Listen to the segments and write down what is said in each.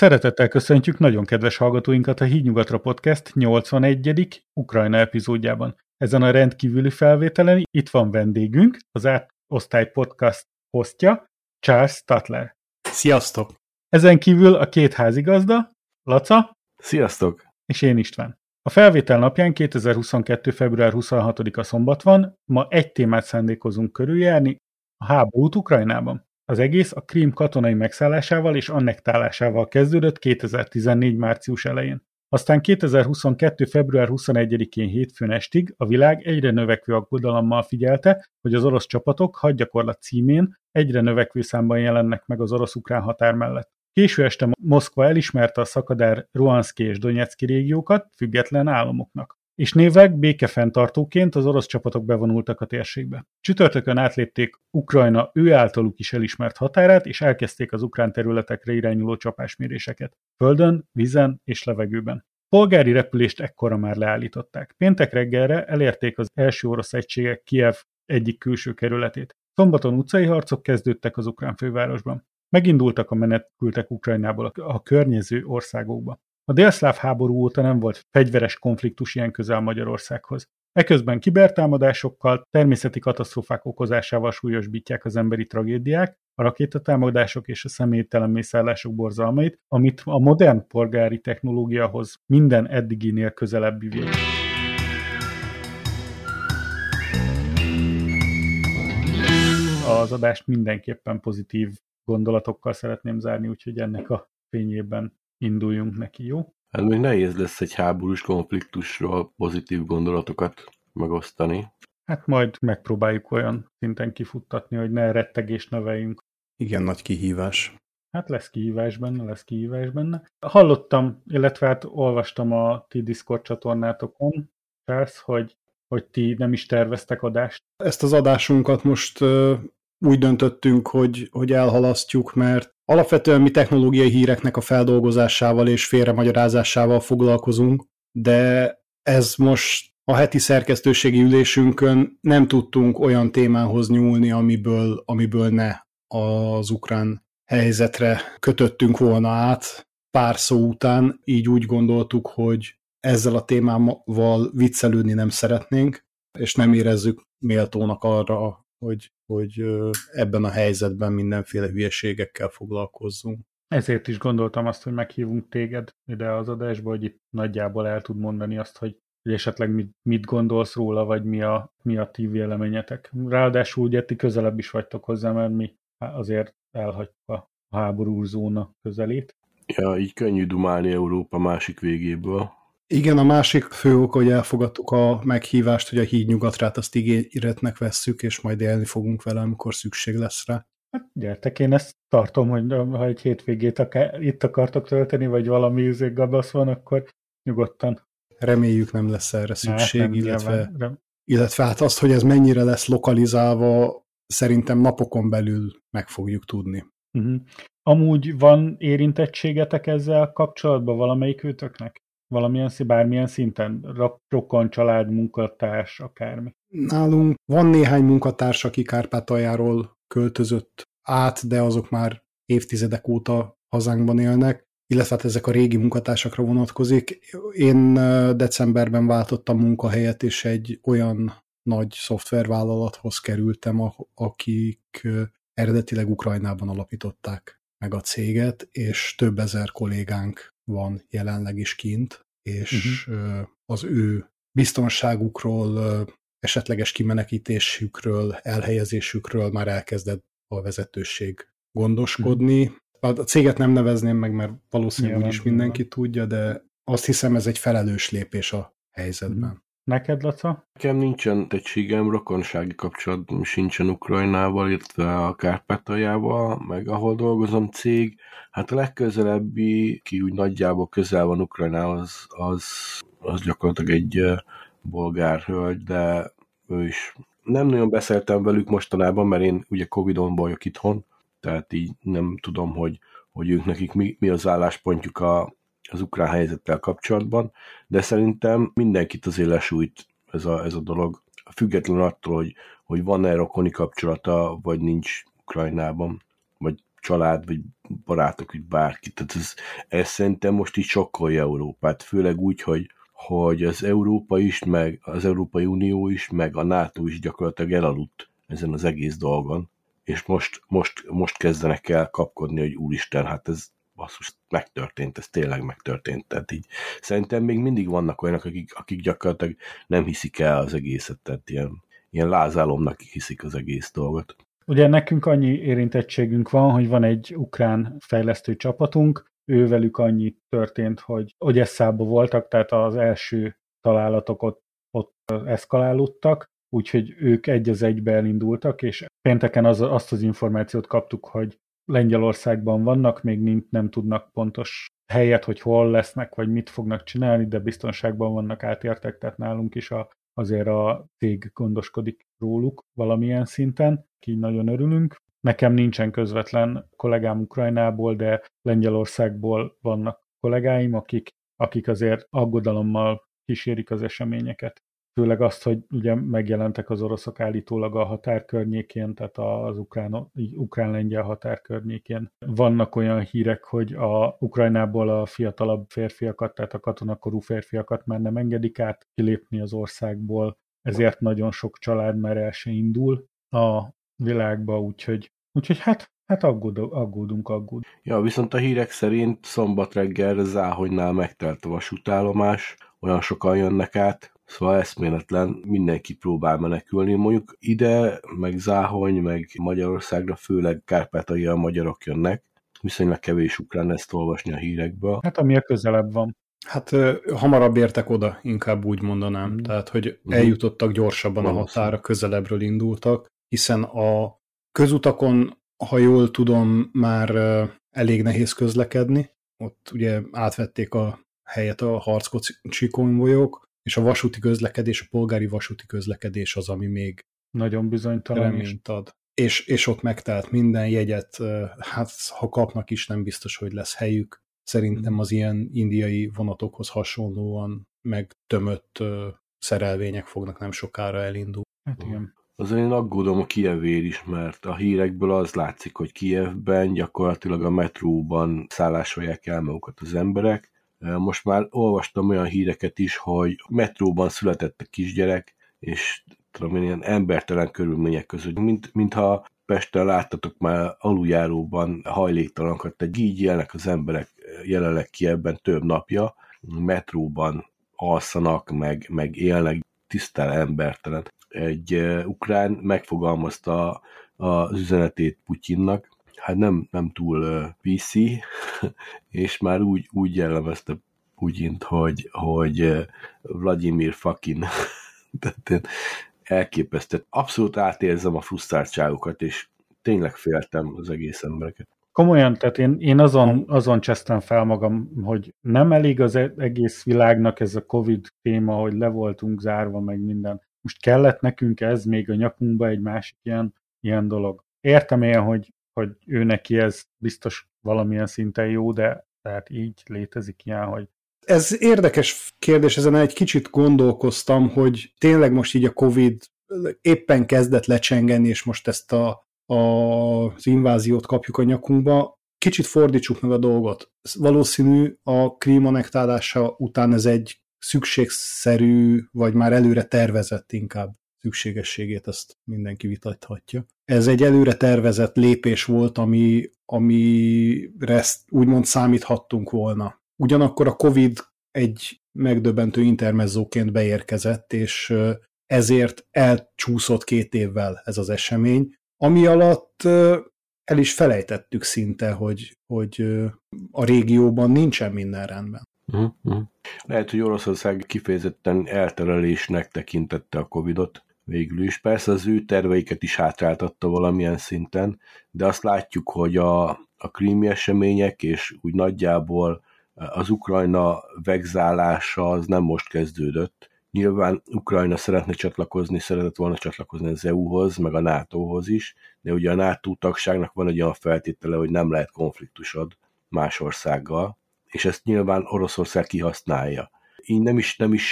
Szeretettel köszöntjük nagyon kedves hallgatóinkat a Hídnyugatra Podcast 81. Ukrajna epizódjában. Ezen a rendkívüli felvételen itt van vendégünk, az Átosztály Podcast hostja, Charles Tatler. Sziasztok! Ezen kívül a két házigazda, Laca. Sziasztok! És én István. A felvétel napján 2022. február 26-a szombat van, ma egy témát szándékozunk körüljárni, a háborút Ukrajnában. Az egész a Krím katonai megszállásával és annektálásával kezdődött 2014. március elején. Aztán 2022. február 21-én hétfőn estig a világ egyre növekvő aggodalommal figyelte, hogy az orosz csapatok hadgyakorlat címén egyre növekvő számban jelennek meg az orosz-ukrán határ mellett. Késő este Moszkva elismerte a szakadár Ruhanszki és Donetszki régiókat független államoknak, és névleg békefenntartóként az orosz csapatok bevonultak a térségbe. Csütörtökön átlépték Ukrajna ő általuk is elismert határát, és elkezdték az ukrán területekre irányuló csapásméréseket. Földön, vízen és levegőben. Polgári repülést ekkora már leállították. Péntek reggelre elérték az első orosz egységek Kijev egyik külső kerületét. Szombaton utcai harcok kezdődtek az ukrán fővárosban. Megindultak a menekültek Ukrajnából a környező országokba. A délszláv háború óta nem volt fegyveres konfliktus ilyen közel Magyarországhoz. Eközben kibertámadásokkal, természeti katasztrófák okozásával súlyosbítják az emberi tragédiák, a rakétatámadások és a személytelen mészárlások borzalmait, amit a modern polgári technológiahoz minden eddiginél közelebbi vélt. Az adást mindenképpen pozitív gondolatokkal szeretném zárni, úgyhogy ennek a fényében induljunk neki, jó? Hát még nehéz lesz egy háborús konfliktusról pozitív gondolatokat megosztani. Hát majd megpróbáljuk olyan szinten kifuttatni, hogy ne rettegést neveljünk. Igen, nagy kihívás. Hát lesz kihívás benne. Hallottam, illetve hát olvastam a ti Discord csatornátokon, Charles, hogy ti nem is terveztek adást. Ezt az adásunkat most úgy döntöttünk, hogy elhalasztjuk, mert alapvetően mi technológiai híreknek a feldolgozásával és félremagyarázásával foglalkozunk, de ez most a heti szerkesztőségi ülésünkön nem tudtunk olyan témához nyúlni, amiből ne az ukrán helyzetre kötöttünk volna át pár szó után, így úgy gondoltuk, hogy ezzel a témával viccelődni nem szeretnénk, és nem érezzük méltónak arra, hogy ebben a helyzetben mindenféle hülyeségekkel foglalkozzunk. Ezért is gondoltam azt, hogy meghívunk téged ide az adásba, hogy itt nagyjából el tud mondani azt, hogy esetleg mit gondolsz róla, vagy mi a ti véleményetek. Ráadásul ugye ti közelebb is vagytok hozzá, mert mi azért elhagytuk a háborúzóna közelét. Ja, így könnyű dumálni Európa másik végéből. Igen, a másik fő ok, hogy elfogadtuk a meghívást, hogy a Hídnyugatrát azt ígéretnek vesszük, és majd élni fogunk vele, amikor szükség lesz rá. Hát gyertek, én ezt tartom, hogy ha egy hétvégét itt akartok tölteni, vagy valami gabasz van, akkor nyugodtan. Reméljük nem lesz erre szükség, illetve hát azt, hogy ez mennyire lesz lokalizálva, szerintem napokon belül meg fogjuk tudni. Uh-huh. Amúgy van érintettségetek ezzel kapcsolatban valamelyik őtöknek? Bármilyen szinten, rokon, család, munkatárs, akármi. Nálunk van néhány munkatárs, aki Kárpátaljáról költözött át, de azok már évtizedek óta hazánkban élnek, illetve hát ezek a régi munkatársakra vonatkozik. Én decemberben váltottam munkahelyet, és egy olyan nagy szoftvervállalathoz kerültem, akik eredetileg Ukrajnában alapították meg a céget, és több ezer kollégánk van jelenleg is kint, és az ő biztonságukról, esetleges kimenekítésükről, elhelyezésükről már elkezdett a vezetőség gondoskodni. A céget nem nevezném meg, mert valószínűleg úgyis mindenki tudja, de azt hiszem ez egy felelős lépés a helyzetben. Neked, Laca? Nekem nincsen tettségem, rokonsági kapcsolatom sincsen Ukrajnával, illetve a Kárpátaljával, meg ahol dolgozom cég. Hát a legközelebbi, ki úgy nagyjából közel van Ukrajnához, az gyakorlatilag egy bolgár hölgy, de ő is. Nem nagyon beszéltem velük mostanában, mert én ugye Covid-on vagyok itthon, tehát így nem tudom, hogy ők nekik mi az álláspontjuk az ukrán helyzettel kapcsolatban, de szerintem mindenkit azért lesújt ez a dolog, független attól, hogy van-e rokoni kapcsolata, vagy nincs Ukrajnában, vagy család, vagy barátok, vagy bárki. Tehát ez szerintem most így sokkolja Európát, főleg úgy, hogy az Európa is, meg az Európai Unió is, meg a NATO is gyakorlatilag elaludt ezen az egész dolgon, és most kezdenek el kapkodni, hogy úristen, hát ez basszus, megtörtént, ez tényleg megtörtént. Tehát így szerintem még mindig vannak olyanok, akik gyakorlatilag nem hiszik el az egészet, tehát ilyen lázálomnak hiszik az egész dolgot. Ugye nekünk annyi érintettségünk van, hogy van egy ukrán fejlesztő csapatunk, ővelük annyi történt, hogy Odesszába voltak, tehát az első találatok ott eszkalálódtak, úgyhogy ők egy az egybe elindultak, és pénteken azt az információt kaptuk, hogy Lengyelországban vannak, még nem tudnak pontos helyet, hogy hol lesznek, vagy mit fognak csinálni, de biztonságban vannak, átértek, tehát nálunk is azért a cég gondoskodik róluk valamilyen szinten, így nagyon örülünk. Nekem nincsen közvetlen kollégám Ukrajnából, de Lengyelországból vannak kollégáim, akik azért aggodalommal kísérik az eseményeket. Főleg azt, hogy ugye megjelentek az oroszok állítólag a határ környékén, tehát az ukrán-lengyel határ környékén. Vannak olyan hírek, hogy Ukrajnából a fiatalabb férfiakat, tehát a katonakorú férfiakat már nem engedik át kilépni az országból, ezért nagyon sok család már el se indul a világba, úgyhogy hát aggódunk. Ja, viszont a hírek szerint szombat reggel Zálonynál megtelt a vasútállomás, olyan sokan jönnek át, szóval eszméletlen, mindenki próbál menekülni. Mondjuk ide, meg Záhony, meg Magyarországra, főleg kárpátaljai a magyarok jönnek. Viszonylag kevés ukrán, ezt olvasni a hírekből. Hát ami a közelebb van. Hát hamarabb értek oda, inkább úgy mondanám. Tehát, hogy eljutottak gyorsabban a határa, közelebbről indultak, hiszen a közutakon, ha jól tudom, már elég nehéz közlekedni. Ott ugye átvették a helyet a harckocsi konvojok, és a vasúti közlekedés, a polgári vasúti közlekedés az, ami még nagyon bizonytalan reményt ad. És ott megtelt minden jegyet, hát ha kapnak is, nem biztos, hogy lesz helyük. Szerintem az ilyen indiai vonatokhoz hasonlóan megtömött szerelvények fognak nem sokára elindulni. Hát igen. Azért én aggódom a Kijevért is, mert a hírekből az látszik, hogy Kijevben gyakorlatilag a metróban szállásolják el magukat az emberek. Most már olvastam olyan híreket is, hogy metróban született a kisgyerek, és tudom én, ilyen embertelen körülmények között, mintha Pesten láttatok már aluljáróban hajléktalankat, tehát így élnek az emberek jelenleg ki ebben több napja, metróban alszanak, meg élnek, tisztán embertelen. Egy ukrán megfogalmazta az üzenetét Putyinnak, hát nem túl viszi, és már úgy jellemezte Putyint, hogy Vladimir fucking. Tehát én elképesztett. Abszolút átérzem a frusztráltságukat, és tényleg féltem az egész embereket. Komolyan, tehát én azon csesztem fel magam, hogy nem elég az egész világnak ez a Covid téma, hogy le voltunk zárva, meg minden. Most kellett nekünk ez még a nyakunkba egy másik ilyen dolog. Értem én, hogy ő neki ez biztos valamilyen szinten jó, de tehát így létezik ilyen, hogy... Ez érdekes kérdés, ezen egy kicsit gondolkoztam, hogy tényleg most így a Covid éppen kezdett lecsengeni, és most ezt az inváziót kapjuk a nyakunkba. Kicsit fordítsuk meg a dolgot. Valószínű a Krím annektálása után ez egy szükségszerű, vagy már előre tervezett inkább szükségességét, ezt mindenki vitathatja. Ez egy előre tervezett lépés volt, amire úgymond számíthattunk volna. Ugyanakkor a Covid egy megdöbbentő intermezzóként beérkezett, és ezért elcsúszott 2 évvel ez az esemény, ami alatt el is felejtettük szinte, hogy a régióban nincsen minden rendben. Lehet, hogy Oroszország kifejezetten elterelésnek tekintette a Covidot végül is. Persze az ő terveiket is hátráltatta valamilyen szinten, de azt látjuk, hogy a krími események és úgy nagyjából az Ukrajna vegzálása az nem most kezdődött. Nyilván Ukrajna szeretett volna csatlakozni az EU-hoz, meg a NATO-hoz is, de ugye a NATO tagságnak van egy olyan feltétele, hogy nem lehet konfliktusod más országgal, és ezt nyilván Oroszország kihasználja. Így nem is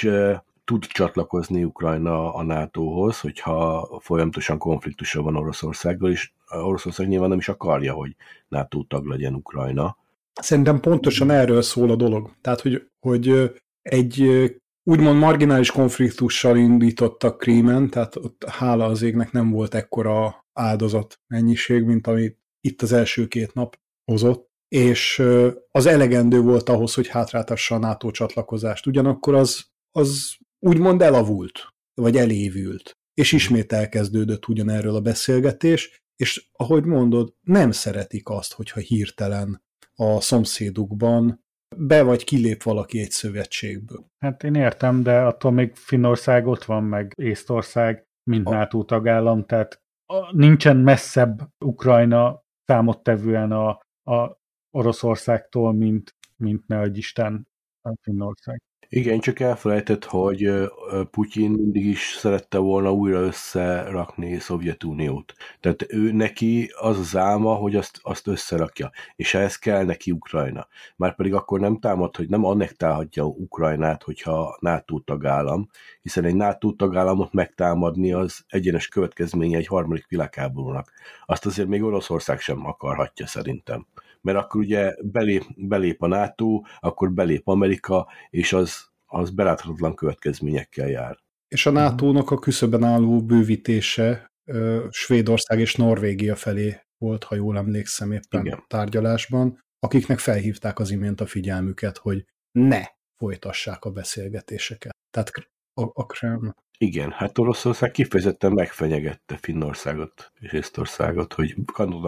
tud csatlakozni Ukrajna a NATO-hoz, hogyha folyamatosan konfliktusa van Oroszországgal, és Oroszország nyilván nem is akarja, hogy NATO tag legyen Ukrajna. Szerintem pontosan erről szól a dolog. Tehát, hogy egy úgymond marginális konfliktussal indítottak Krímen, tehát ott hála az égnek nem volt ekkora áldozat mennyiség, mint ami itt az első két nap hozott, és az elegendő volt ahhoz, hogy hátráltassa a NATO csatlakozást. Ugyanakkor az úgymond elavult, vagy elévült, és ismét elkezdődött ugyanerről a beszélgetés, és ahogy mondod, nem szeretik azt, hogyha hirtelen a szomszédukban be vagy kilép valaki egy szövetségből. Hát én értem, de attól még Finnország ott van, meg Észtország, mint NATO tagállam, tehát nincsen messzebb Ukrajna számottevően a Oroszországtól, mint ne agyisten a Finnország. Igen, csak elfelejtett, hogy Putyin mindig is szerette volna újra összerakni Szovjetuniót. Tehát ő neki az az álma, hogy azt összerakja, és ehhez kell neki Ukrajna. Márpedig akkor nem támad, hogy nem annektálhatja Ukrajnát, hogyha NATO tagállam, hiszen egy NATO tagállamot megtámadni az egyenes következménye egy harmadik világháborúnak. Azt azért még Oroszország sem akarhatja szerintem. Mert akkor ugye belép a NATO, akkor belép Amerika, és az beláthatatlan következményekkel jár. És a NATO-nak a küszöben álló bővítése Svédország és Norvégia felé volt, ha jól emlékszem éppen igen. Tárgyalásban, akiknek felhívták az imént a figyelmüket, hogy ne folytassák a beszélgetéseket. Tehát a Kreml. Igen, hát Oroszország kifejezetten megfenyegette Finnországot és Észtországot, hogy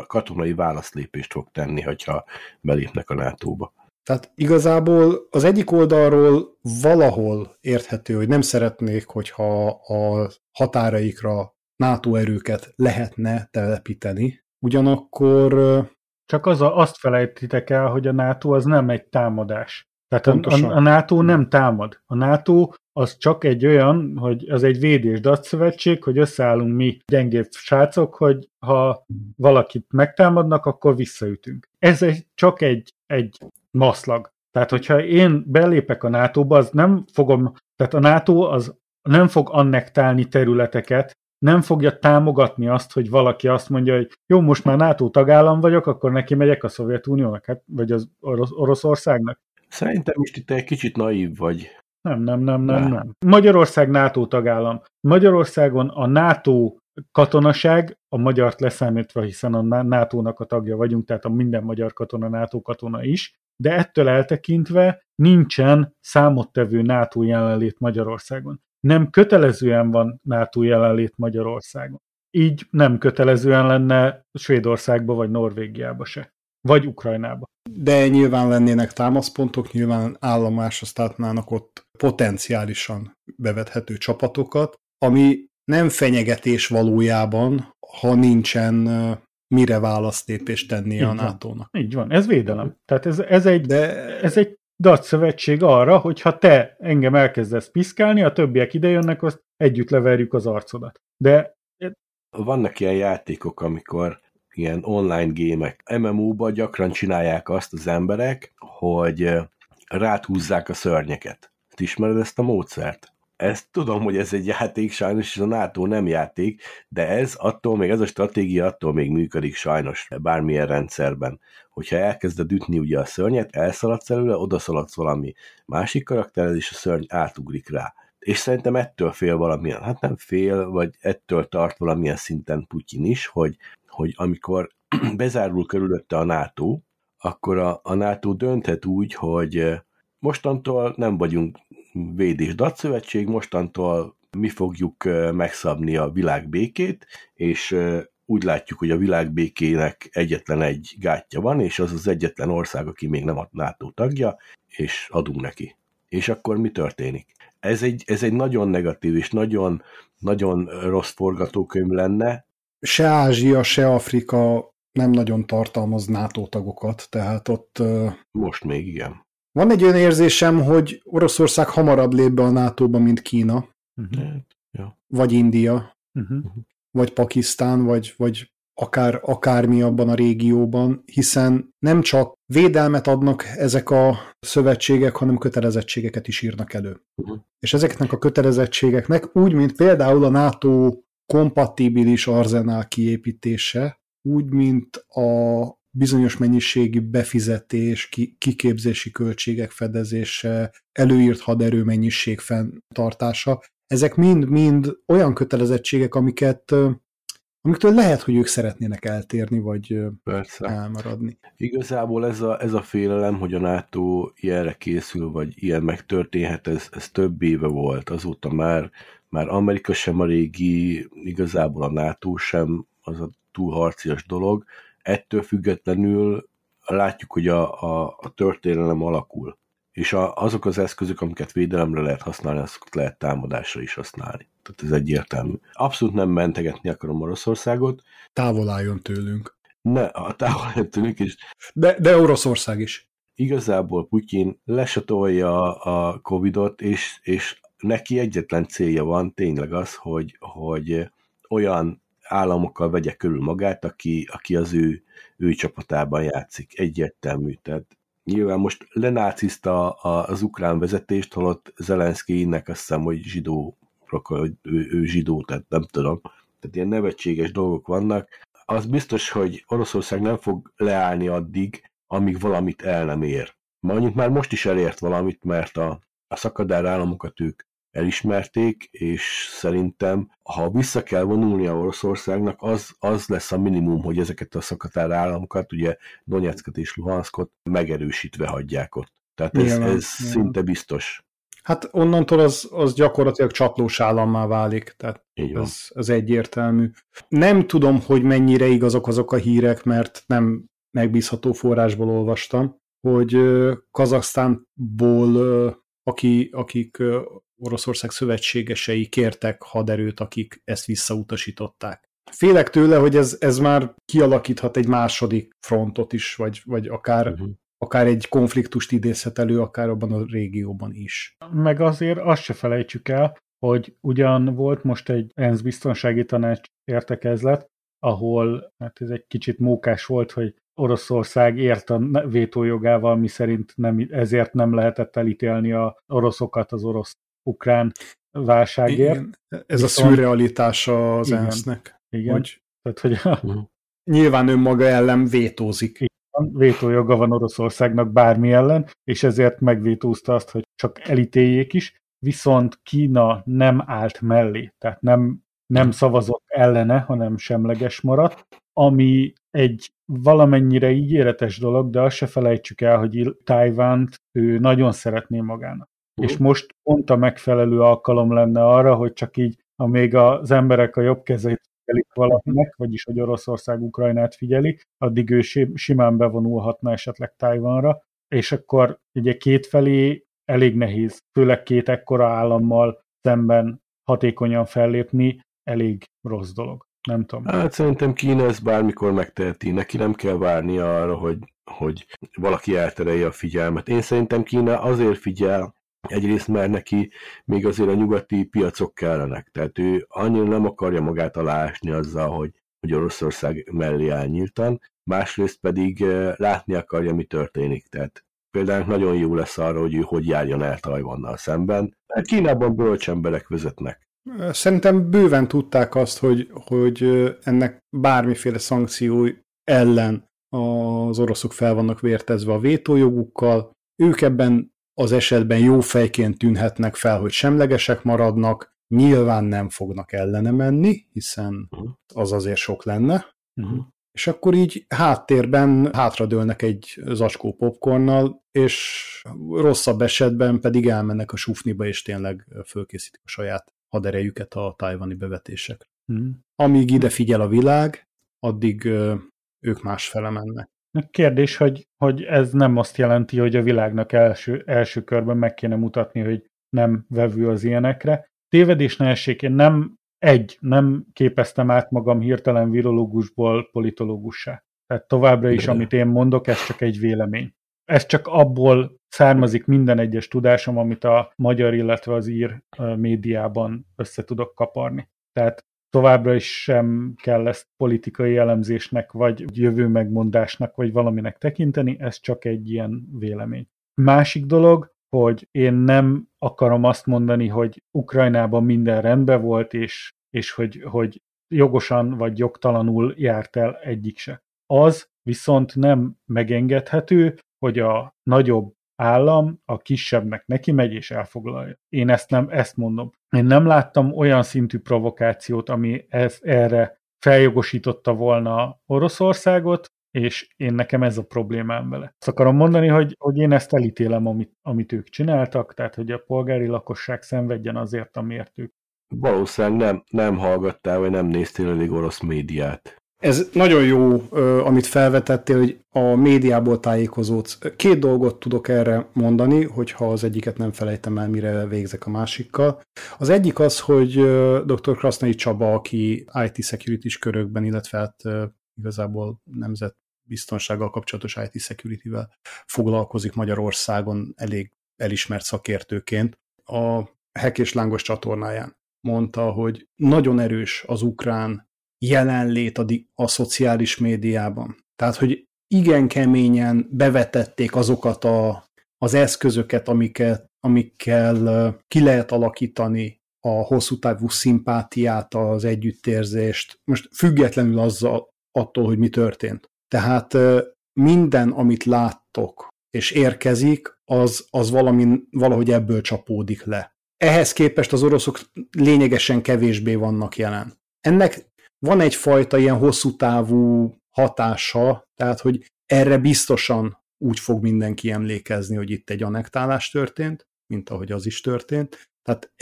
katonai válaszlépést fog tenni, hogyha belépnek a NATO-ba. Tehát igazából az egyik oldalról valahol érthető, hogy nem szeretnék, hogyha a határaikra NATO erőket lehetne telepíteni, ugyanakkor... Csak azt felejtitek el, hogy a NATO az nem egy támadás. Tehát a NATO nem támad. A NATO az csak egy olyan, hogy az egy védés datszövetség, hogy összeállunk mi gyengébb srácok, hogy ha valakit megtámadnak, akkor visszaütünk. Ez csak egy maszlag. Tehát, hogyha én belépek a NATO-ba, tehát a NATO az nem fog annektálni területeket, nem fogja támogatni azt, hogy valaki azt mondja, hogy jó, most már NATO tagállam vagyok, akkor neki megyek a Szovjetuniónak, hát, vagy az Oroszországnak. Szerintem most itt egy kicsit naív vagy. Nem. Magyarország NATO tagállam. Magyarországon a NATO katonaság, a magyart leszámítva, hiszen a NATO-nak a tagja vagyunk, tehát a minden magyar katona NATO katona is, de ettől eltekintve nincsen számottevő NATO jelenlét Magyarországon. Nem kötelezően van NATO jelenlét Magyarországon. Így nem kötelezően lenne Svédországba vagy Norvégiába se. Vagy Ukrajnába. De nyilván lennének támaszpontok, nyilván állomásosztatnának ott potenciálisan bevethető csapatokat, ami nem fenyegetés valójában, ha nincsen mire választépést tenni a NATO-nak. Így van, ez védelem. Tehát ez egy datszövetség arra, hogy ha te engem elkezdesz piszkálni, a többiek idejönnek, azt együtt leverjük az arcodat. De... Vannak ilyen játékok, amikor ilyen online gémek. MMO-ba gyakran csinálják azt az emberek, hogy ráthúzzák a szörnyeket. Te ismered ezt a módszert? Ezt tudom, hogy ez egy játék, sajnos ez a NATO nem játék, de ez a stratégia attól még működik sajnos bármilyen rendszerben. Hogyha elkezded ütni ugye a szörnyet, elszaladsz előle, odaszaladsz valami másik karakterhez, és a szörny átugrik rá. És szerintem ettől fél valamilyen, hát nem fél, vagy ettől tart valamilyen szinten Putyin is, hogy amikor bezárul körülötte a NATO, akkor a NATO dönthet úgy, hogy mostantól nem vagyunk védés datszövetség, mostantól mi fogjuk megszabni a világbékét, és úgy látjuk, hogy a világbékének egyetlen egy gátja van, és az az egyetlen ország, aki még nem a NATO tagja, és adunk neki. És akkor mi történik? Ez egy nagyon negatív és nagyon, nagyon rossz forgatókönyv lenne. Se Ázsia, se Afrika nem nagyon tartalmaz NATO tagokat, tehát ott... Most még igen. Van egy olyan érzésem, hogy Oroszország hamarabb lép be a NATO-ba, mint Kína, vagy India, vagy Pakisztán, vagy akármi abban a régióban, hiszen nem csak védelmet adnak ezek a szövetségek, hanem kötelezettségeket is írnak elő. Uh-huh. És ezeknek a kötelezettségeknek úgy, mint például a NATO kompatibilis arzenál kiépítése, úgy, mint a bizonyos mennyiségű befizetés, kiképzési költségek fedezése, előírt haderő mennyiség fenntartása, ezek mind-mind olyan kötelezettségek, amiktől lehet, hogy ők szeretnének eltérni, vagy persze elmaradni. Igazából ez a félelem, hogy a NATO ilyenre készül, vagy ilyen megtörténhet, ez több éve volt. Azóta már Amerika sem a régi, igazából a NATO sem, az a túl harcias dolog. Ettől függetlenül látjuk, hogy a történelem alakul. És azok az eszközök, amiket védelemre lehet használni, azokat lehet támadásra is használni. Tehát ez egyértelmű. Abszolút nem mentegetni akarom Oroszországot. Távol álljon tőlünk. Távol álljon tőlünk is. De Oroszország is. Igazából Putyin lesatolja a Covidot, és neki egyetlen célja van tényleg az, hogy olyan államokkal vegye körül magát, aki az ő csapatában játszik. Egyértelmű. Tehát nyilván most lenácizta az ukrán vezetést, holott Zelenszkijnek azt hiszem, hogy zsidó, ő zsidó, tehát nem tudom. Tehát ilyen nevetséges dolgok vannak. Az biztos, hogy Oroszország nem fog leállni addig, amíg valamit el nem ér. Mondjuk már most is elért valamit, mert a szakadár államokat ők elismerték, és szerintem, ha vissza kell vonulnia Oroszországnak, az lesz a minimum, hogy ezeket a szakadár államokat, ugye Donetsket és Luhanskot megerősítve hagyják ott. Tehát ez szinte biztos. Hát onnantól az gyakorlatilag csatlós állammá válik, tehát ez egyértelmű. Nem tudom, hogy mennyire igazok azok a hírek, mert nem megbízható forrásból olvastam, hogy Kazahsztánból akik Oroszország szövetségesei kértek haderőt, akik ezt visszautasították. Félek tőle, hogy ez már kialakíthat egy második frontot is, vagy akár, uh-huh, akár egy konfliktust idézhet elő, akár abban a régióban is. Meg azért azt se felejtsük el, hogy ugyan volt most egy ENSZ biztonsági tanács értekezlet, ahol hát ez egy kicsit mókás volt, hogy Oroszország ért a vétójogával, miszerint ezért nem lehetett elítélni az oroszokat az orosz-ukrán válságért. Igen. Ez viszont a szürrealitása az ENSZ-nek. Igen. Tehát, hogy nyilván önmaga ellen vétózik. Igen, vétójoga van Oroszországnak bármi ellen, és ezért megvétózta azt, hogy csak elítéljék is, viszont Kína nem állt mellé, tehát nem szavazott ellene, hanem semleges maradt, ami egy valamennyire ígéretes dolog, de azt se felejtsük el, hogy Tajvánt ő nagyon szeretné magának. És most pont a megfelelő alkalom lenne arra, hogy csak így, amíg az emberek a jobb kezét figyelik valakinek, vagyis hogy Oroszország Ukrajnát figyeli, addig ő simán bevonulhatna esetleg Tajvanra, és akkor ugye kétfelé elég nehéz, főleg két ekkora állammal szemben hatékonyan fellépni, elég rossz dolog. Nem tudom. Hát szerintem Kína ezt bármikor megteheti. Neki nem kell várni arra, hogy valaki elterelje a figyelmet. Én szerintem Kína azért figyel, egyrészt mert neki még azért a nyugati piacok kellenek. Tehát ő annyira nem akarja magát aláásni azzal, hogy Oroszország mellé áll nyíltan. Másrészt pedig látni akarja, mi történik. Tehát például nagyon jó lesz arra, hogy ő hogy járjon el Tajvannal szemben. Mert Kínában bölcs emberek vezetnek. Szerintem bőven tudták azt, hogy ennek bármiféle szankció ellen az oroszok fel vannak vértezve a vétójogukkal. Ők ebben az esetben jó fejként tűnhetnek fel, hogy semlegesek maradnak, nyilván nem fognak ellene menni, hiszen az azért sok lenne. Uh-huh. És akkor így háttérben hátradőlnek egy zacskó popcornnal, és rosszabb esetben pedig elmennek a sufniba, és tényleg fölkészítik a saját haderejüket a tajvani bevetésekre. Hmm. Amíg ide figyel a világ, addig ők másfele mennek. Kérdés, hogy ez nem azt jelenti, hogy a világnak első körben meg kéne mutatni, hogy nem vevő az ilyenekre. Tévedés ne essék, én nem képeztem át magam hirtelen virológusból politológussá. Tehát továbbra is, amit én mondok, ez csak egy vélemény. Ez csak abból származik minden egyes tudásom, amit a magyar, illetve az ír médiában össze tudok kaparni. Tehát továbbra is sem kell ezt politikai elemzésnek, vagy jövőmegmondásnak, vagy valaminek tekinteni, ez csak egy ilyen vélemény. Másik dolog, hogy én nem akarom azt mondani, hogy Ukrajnában minden rendben volt, és hogy jogosan vagy jogtalanul járt el egyik se. Az viszont nem megengedhető, hogy a nagyobb állam a kisebbnek neki megy és elfoglalja. Én ezt mondom. Én nem láttam olyan szintű provokációt, ami erre feljogosította volna Oroszországot, és én nekem ez a problémám vele. Azt akarom mondani, hogy én ezt elítélem, amit ők csináltak, tehát hogy a polgári lakosság szenvedjen azért, amiért ők. Valószínűleg nem hallgattál, vagy nem néztél elég orosz médiát. Ez nagyon jó, amit felvetettél, hogy a médiából tájékozódsz. Két dolgot tudok erre mondani, hogyha az egyiket nem felejtem el, mire végzek a másikkal. Az egyik az, hogy dr. Krasznai Csaba, aki IT security-s körökben, illetve hát igazából nemzetbiztonsággal kapcsolatos IT security-vel foglalkozik Magyarországon elég elismert szakértőként, a Hek és Lángos csatornáján mondta, hogy nagyon erős az ukrán jelenlét a szociális médiában. Tehát, hogy igen keményen bevetették azokat az eszközöket, amikkel ki lehet alakítani a hosszú távú szimpátiát, az együttérzést, most függetlenül attól, hogy mi történt. Tehát minden, amit láttok és érkezik, az valahogy ebből csapódik le. Ehhez képest az oroszok lényegesen kevésbé vannak jelen. Ennek van egyfajta ilyen hosszú távú hatása, tehát hogy erre biztosan úgy fog mindenki emlékezni, hogy itt egy annektálás történt, mint ahogy az is történt. Tehát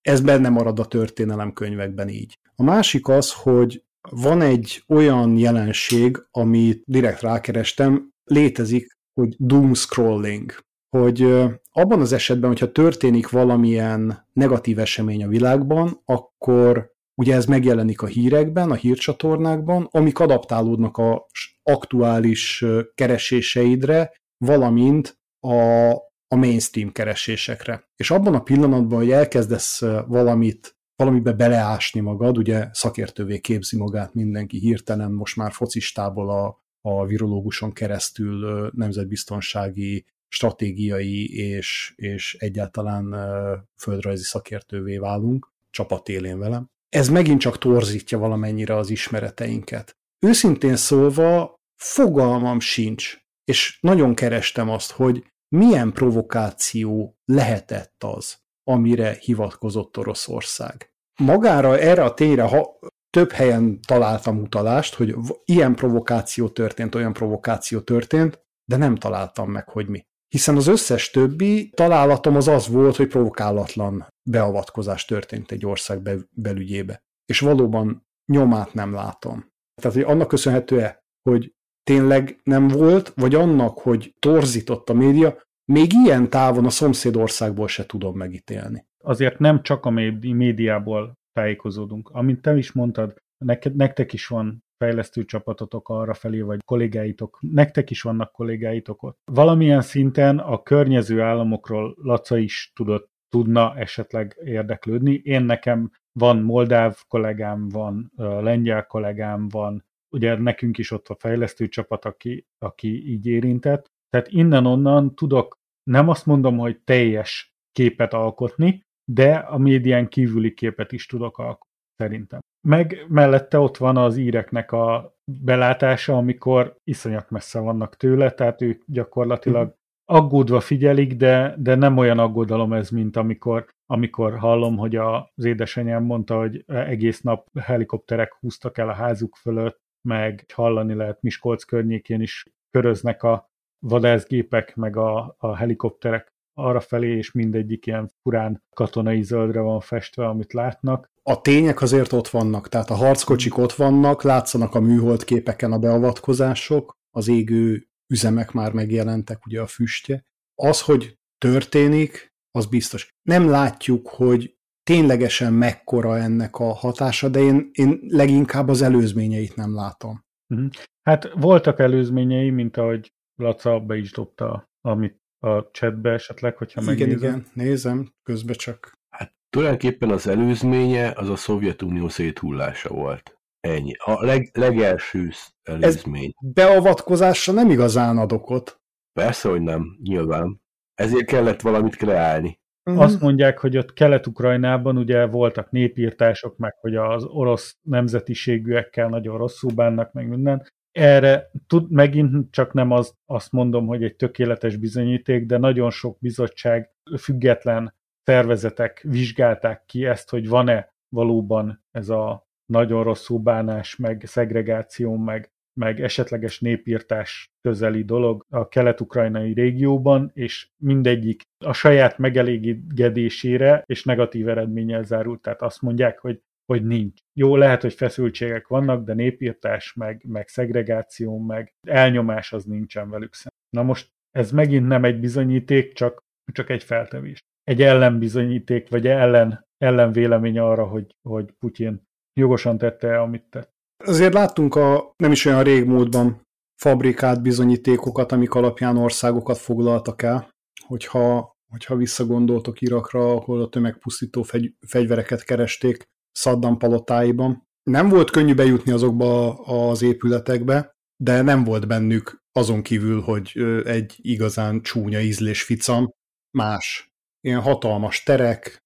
ez benne marad a történelemkönyvekben így. A másik az, hogy van egy olyan jelenség, amit direkt rákerestem, létezik, hogy doomscrolling. Hogy abban az esetben, hogyha történik valamilyen negatív esemény a világban, akkor ugye ez megjelenik a hírekben, a hírcsatornákban, amik adaptálódnak az aktuális kereséseidre, valamint a mainstream keresésekre. És abban a pillanatban, hogy elkezdesz valamibe beleásni magad, ugye szakértővé képzi magát mindenki hirtelen, most már focistából a virológuson keresztül nemzetbiztonsági, stratégiai és egyáltalán földrajzi szakértővé válunk, csapat élén velem. Ez megint csak torzítja valamennyire az ismereteinket. Őszintén szólva, fogalmam sincs, és nagyon kerestem azt, hogy milyen provokáció lehetett az, amire hivatkozott Oroszország. Magára, erre a tényre több helyen találtam utalást, hogy ilyen provokáció történt, olyan provokáció történt, de nem találtam meg, hogy mi. Hiszen az összes többi találatom az volt, hogy provokálatlan beavatkozás történt egy ország belügyébe. És valóban nyomát nem látom. Tehát, hogy annak köszönhető-e, hogy tényleg nem volt, vagy annak, hogy torzított a média, még ilyen távon a szomszédországból se tudom megítélni. Azért nem csak a médiából tájékozódunk. Amint te is mondtad, nektek is van fejlesztő csapatotok arrafelé, vagy kollégáitok, nektek is vannak kollégáitok ott. Valamilyen szinten a környező államokról Laca is tudna esetleg érdeklődni. Nekem van moldáv kollégám, van lengyel kollégám, van, ugye nekünk is ott a fejlesztő csapat, aki így érintett. Tehát innen-onnan tudok, nem azt mondom, hogy teljes képet alkotni, de a médián kívüli képet is tudok alkotni, szerintem. Meg mellette ott van az íreknek a belátása, amikor iszonyat messze vannak tőle, tehát ők gyakorlatilag aggódva figyelik, de nem olyan aggodalom ez, mint amikor hallom, hogy az édesanyám mondta, hogy egész nap helikopterek húztak el a házuk fölött, meg hallani lehet Miskolc környékén is köröznek a vadászgépek, meg a helikopterek arrafelé, és mindegyik ilyen furán katonai zöldre van festve, amit látnak. A tények azért ott vannak, tehát a harckocsik ott vannak, látszanak a műhold képeken a beavatkozások, az égő üzemek már megjelentek, ugye a füstje. Az, hogy történik, az biztos. Nem látjuk, hogy ténylegesen mekkora ennek a hatása, de én leginkább az előzményeit nem látom. Hát voltak előzményei, mint ahogy Laca be is dobta, amit a chatbe esetleg, hogyha megnézem. Igen, nézem, közben csak. Hát Tulajdonképpen az előzménye az a Szovjetunió széthullása volt. Ennyi. A legelső előzmény. Ez beavatkozásra nem igazán ad okot. Persze, hogy nem. Nyilván. Ezért kellett valamit kreálni. Azt mondják, hogy ott Kelet-Ukrajnában ugye voltak népírtások, meg hogy az orosz nemzetiségűekkel nagyon rosszul bánnak, meg minden. Erre megint csak nem azt mondom, hogy egy tökéletes bizonyíték, de nagyon sok bizottság, független szervezetek vizsgálták ki ezt, hogy van-e valóban ez a nagyon rosszul bánás, meg szegregáció, meg esetleges népírtás közeli dolog a kelet-ukrajnai régióban, és mindegyik a saját megelégedésére és negatív eredménnyel zárult. Tehát azt mondják, hogy nincs. Jó, lehet, hogy feszültségek vannak, de népírtás, meg szegregáció, meg elnyomás az nincsen velük szemben. Na most ez megint nem egy bizonyíték, csak egy feltevés. Egy ellenbizonyíték, vagy ellenvélemény arra, hogy Putyin jogosan tette, amit tett. Azért láttunk nem is olyan régmúltban fabrikált bizonyítékokat, amik alapján országokat foglaltak el. Hogyha visszagondoltok Irakra, ahol a tömegpusztító fegyvereket keresték Szaddam palotáiban. Nem volt könnyű bejutni azokba az épületekbe, de nem volt bennük azon kívül, hogy egy igazán csúnya ízlés ficam, más. Ilyen hatalmas terek,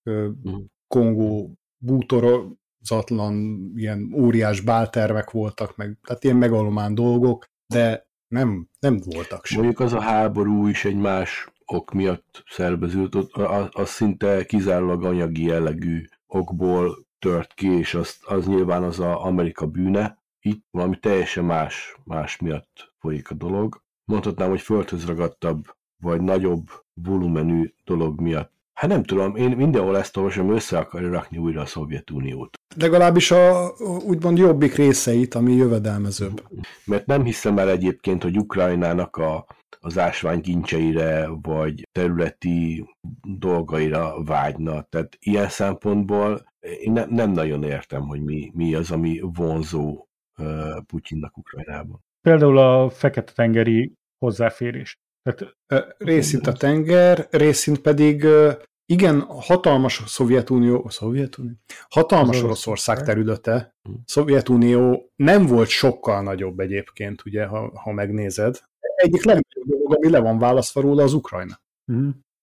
Kongó bútorozatlan, ilyen óriás báltermek voltak, meg, tehát ilyen megalomán dolgok, de nem voltak sem. Mondjuk az a háború is egy más ok miatt szerveződött, az szinte kizárólag anyagi jellegű okból tört ki, és az nyilván az a Amerika bűne. Itt valami teljesen más miatt folyik a dolog. Mondhatnám, hogy földhöz ragadtabb, vagy nagyobb volumenű dolog miatt. Hát nem tudom, én mindenhol ezt olvasom, össze akarja rakni újra a Szovjetuniót. Legalábbis a úgymond jobbik részeit, ami jövedelmezőbb. Mert nem hiszem el egyébként, hogy Ukrajnának az ásványkincseire, vagy területi dolgaira vágyna. Tehát ilyen szempontból én nem nagyon értem, hogy mi az, ami vonzó Putyinnak Ukrajnában. Például a Fekete-tengeri hozzáférés. Tehát részint a tenger, részint pedig igen, hatalmas Szovjetunió, hatalmas Oroszország területe. Szovjetunió nem volt sokkal nagyobb egyébként, ugye, ha megnézed. Egyik legnagyobb dolog, ami le van választva róla, az Ukrajna.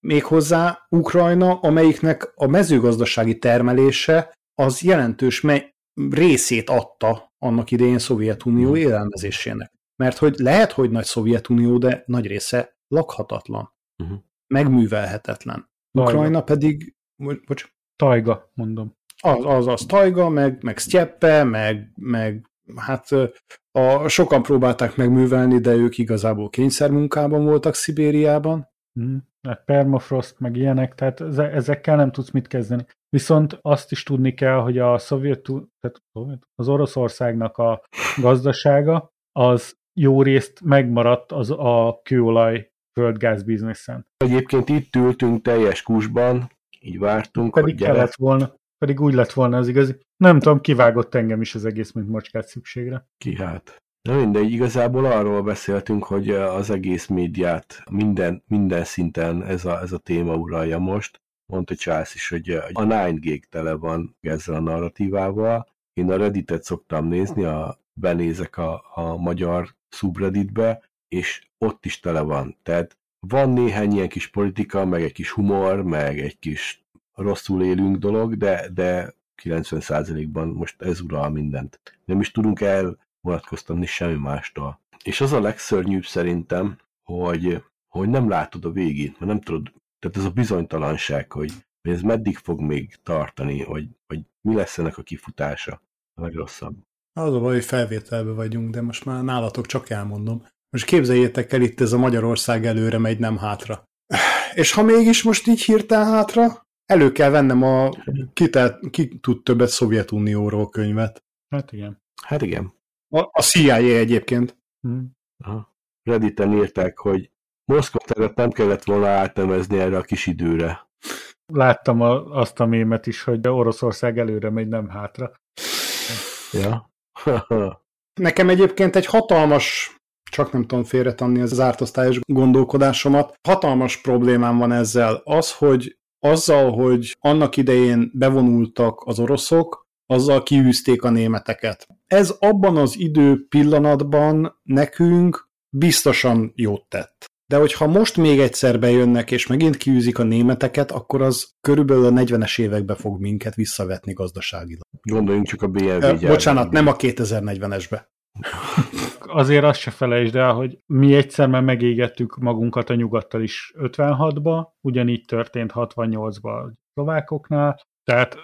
Méghozzá Ukrajna, amelyiknek a mezőgazdasági termelése az jelentős részét adta annak idején Szovjetunió élelmezésének. Mert hogy lehet, hogy nagy Szovjetunió, de nagy része lakhatatlan, megművelhetetlen. Tajga. Ukrajna pedig... Tajga, mondom. Az tajga, meg sztyeppe, meg hát sokan próbálták megművelni, de ők igazából kényszermunkában voltak Szibériában. Permafrost, meg ilyenek, tehát ezekkel nem tudsz mit kezdeni. Viszont azt is tudni kell, hogy az Oroszországnak a gazdasága az jó részt megmaradt az a kőolaj földgáz bizniszen. Egyébként itt ültünk teljes kusban, így vártunk, pedig hogy pedig úgy lett volna az igazi. Nem tudom, kivágott engem is az egész, mint macskát szükségre. Ki hát? Na mindegy, igazából arról beszéltünk, hogy az egész médiát minden szinten ez a téma uralja most. Mondta Charles is, hogy a 9gag tele van ezzel a narratívával. Én a Redditet szoktam nézni, benézek a magyar subredditbe, és ott is tele van. Tehát van néhány ilyen kis politika, meg egy kis humor, meg egy kis rosszul élünk dolog, de 90%-ban most ez ural mindent. Nem is tudunk elvonatkoztatni semmi mástól. És az a legszörnyűbb szerintem, hogy nem látod a végét, mert nem tudod, tehát ez a bizonytalanság, hogy ez meddig fog még tartani, hogy mi lesz ennek a kifutása a legrosszabb. Az a baj, hogy felvételben vagyunk, de most már nálatok csak elmondom. Most képzeljétek el, itt ez a Magyarország előre megy, nem hátra. És ha mégis most így hirtelen hátra, elő kell vennem a ki tud többet Szovjetunióról könyvet. Hát igen. A CIA egyébként. Redditen írták, hogy Moszkva-teret nem kellett volna átnevezni erre a kis időre. Láttam azt a mémet is, hogy Oroszország előre megy, nem hátra. Ja. Nekem egyébként egy hatalmas, csak nem tudom félretenni az ártosztályos gondolkodásomat, hatalmas problémám van ezzel az, hogy azzal, hogy annak idején bevonultak az oroszok, azzal kiűzték a németeket. Ez abban az idő pillanatban nekünk biztosan jót tett. De hogyha most még egyszer bejönnek és megint kiűzik a németeket, akkor az körülbelül a 40-es évekbe fog minket visszavetni gazdaságilag. Gondoljunk csak a BMW-gyárba. Bocsánat, nem a 2040-esbe. Azért azt se felejtsd el, hogy mi egyszer már megégettük magunkat a nyugattal is 56-ba, ugyanígy történt 68-ba a szlovákoknál, tehát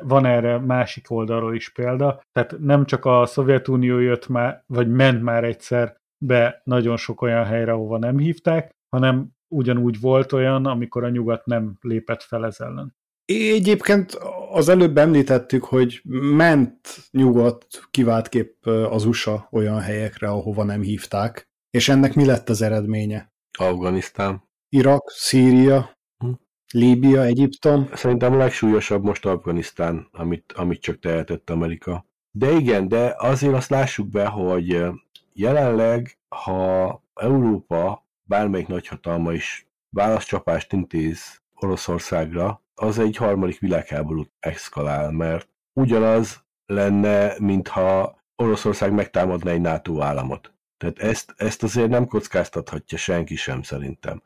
van erre másik oldalról is példa, tehát nem csak a Szovjetunió jött már, vagy ment már egyszer be nagyon sok olyan helyre, ahova nem hívták, hanem ugyanúgy volt olyan, amikor a nyugat nem lépett fel ez ellen. Egyébként az előbb említettük, hogy ment nyugat, kiváltképp az USA olyan helyekre, ahova nem hívták, és ennek mi lett az eredménye? Afganisztán. Irak, Szíria, Líbia, Egyiptom. Szerintem a legsúlyosabb most Afganisztán, amit csak tehetett Amerika. De igen, de azért azt lássuk be, hogy jelenleg, ha Európa bármelyik nagyhatalma is válaszcsapást intéz Oroszországra, az egy harmadik világháborút exkalál, mert ugyanaz lenne, mintha Oroszország megtámadna egy NATO államot. Tehát ezt azért nem kockáztathatja senki sem, szerintem.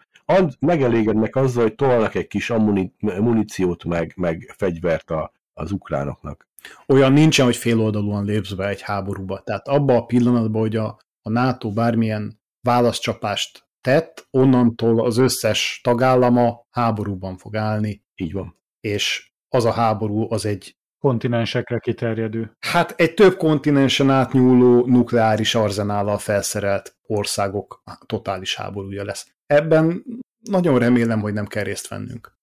Megelégednek azzal, hogy tolnak egy kis muníciót meg fegyvert az ukránoknak. Olyan nincsen, hogy féloldalúan lépsz be egy háborúba. Tehát abban a pillanatban, hogy a NATO bármilyen válaszcsapást tett, onnantól az összes tagállama háborúban fog állni. Így van. És az a háború az egy... kontinensekre kiterjedő. Hát egy több kontinensen átnyúló nukleáris arzenállal felszerelt országok totális háborúja lesz. Ebben nagyon remélem, hogy nem kell részt vennünk.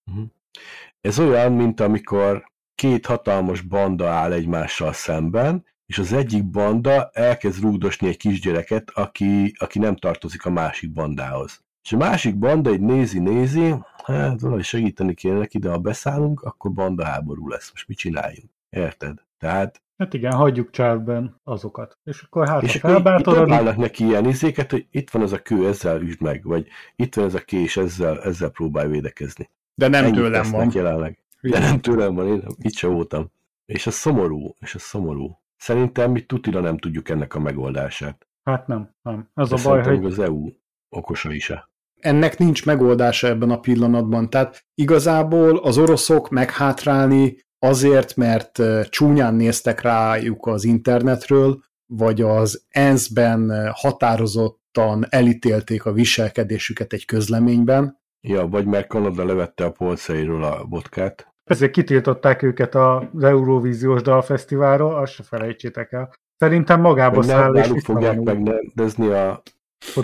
Ez olyan, mint amikor két hatalmas banda áll egymással szemben, és az egyik banda elkezd rúgdosni egy kisgyereket, aki nem tartozik a másik bandához. És a másik banda így nézi, hát valahogy segíteni kéne neki, de ha beszállunk, akkor banda háború lesz. Most mit csináljunk? Érted? Tehát... hát igen, hagyjuk csávben azokat. És akkor hát és felbátorod... állnak neki ilyen izéket, hogy itt van ez a kő, ezzel üsd meg, vagy itt van ez a kés, ezzel próbálj védekezni. De nem tőlem van. Jelenleg. De nem tőlem van, én itt sem voltam. És ez szomorú. Szerintem mi tutira nem tudjuk ennek a megoldását. Hát nem. Az a baj, hogy... az EU okosa is. Ennek nincs megoldása ebben a pillanatban. Tehát igazából az oroszok meghátrálni azért, mert csúnyán néztek rájuk az internetről, vagy az ENSZ-ben határozottan elítélték a viselkedésüket egy közleményben. Ja, vagy mert Kanada levette a polcairól a vodkát. Ezért kitiltották őket az Eurovíziós Dalfesztiválról, azt se felejtsétek el. Szerintem magába száll, és itt fogják megnevezni a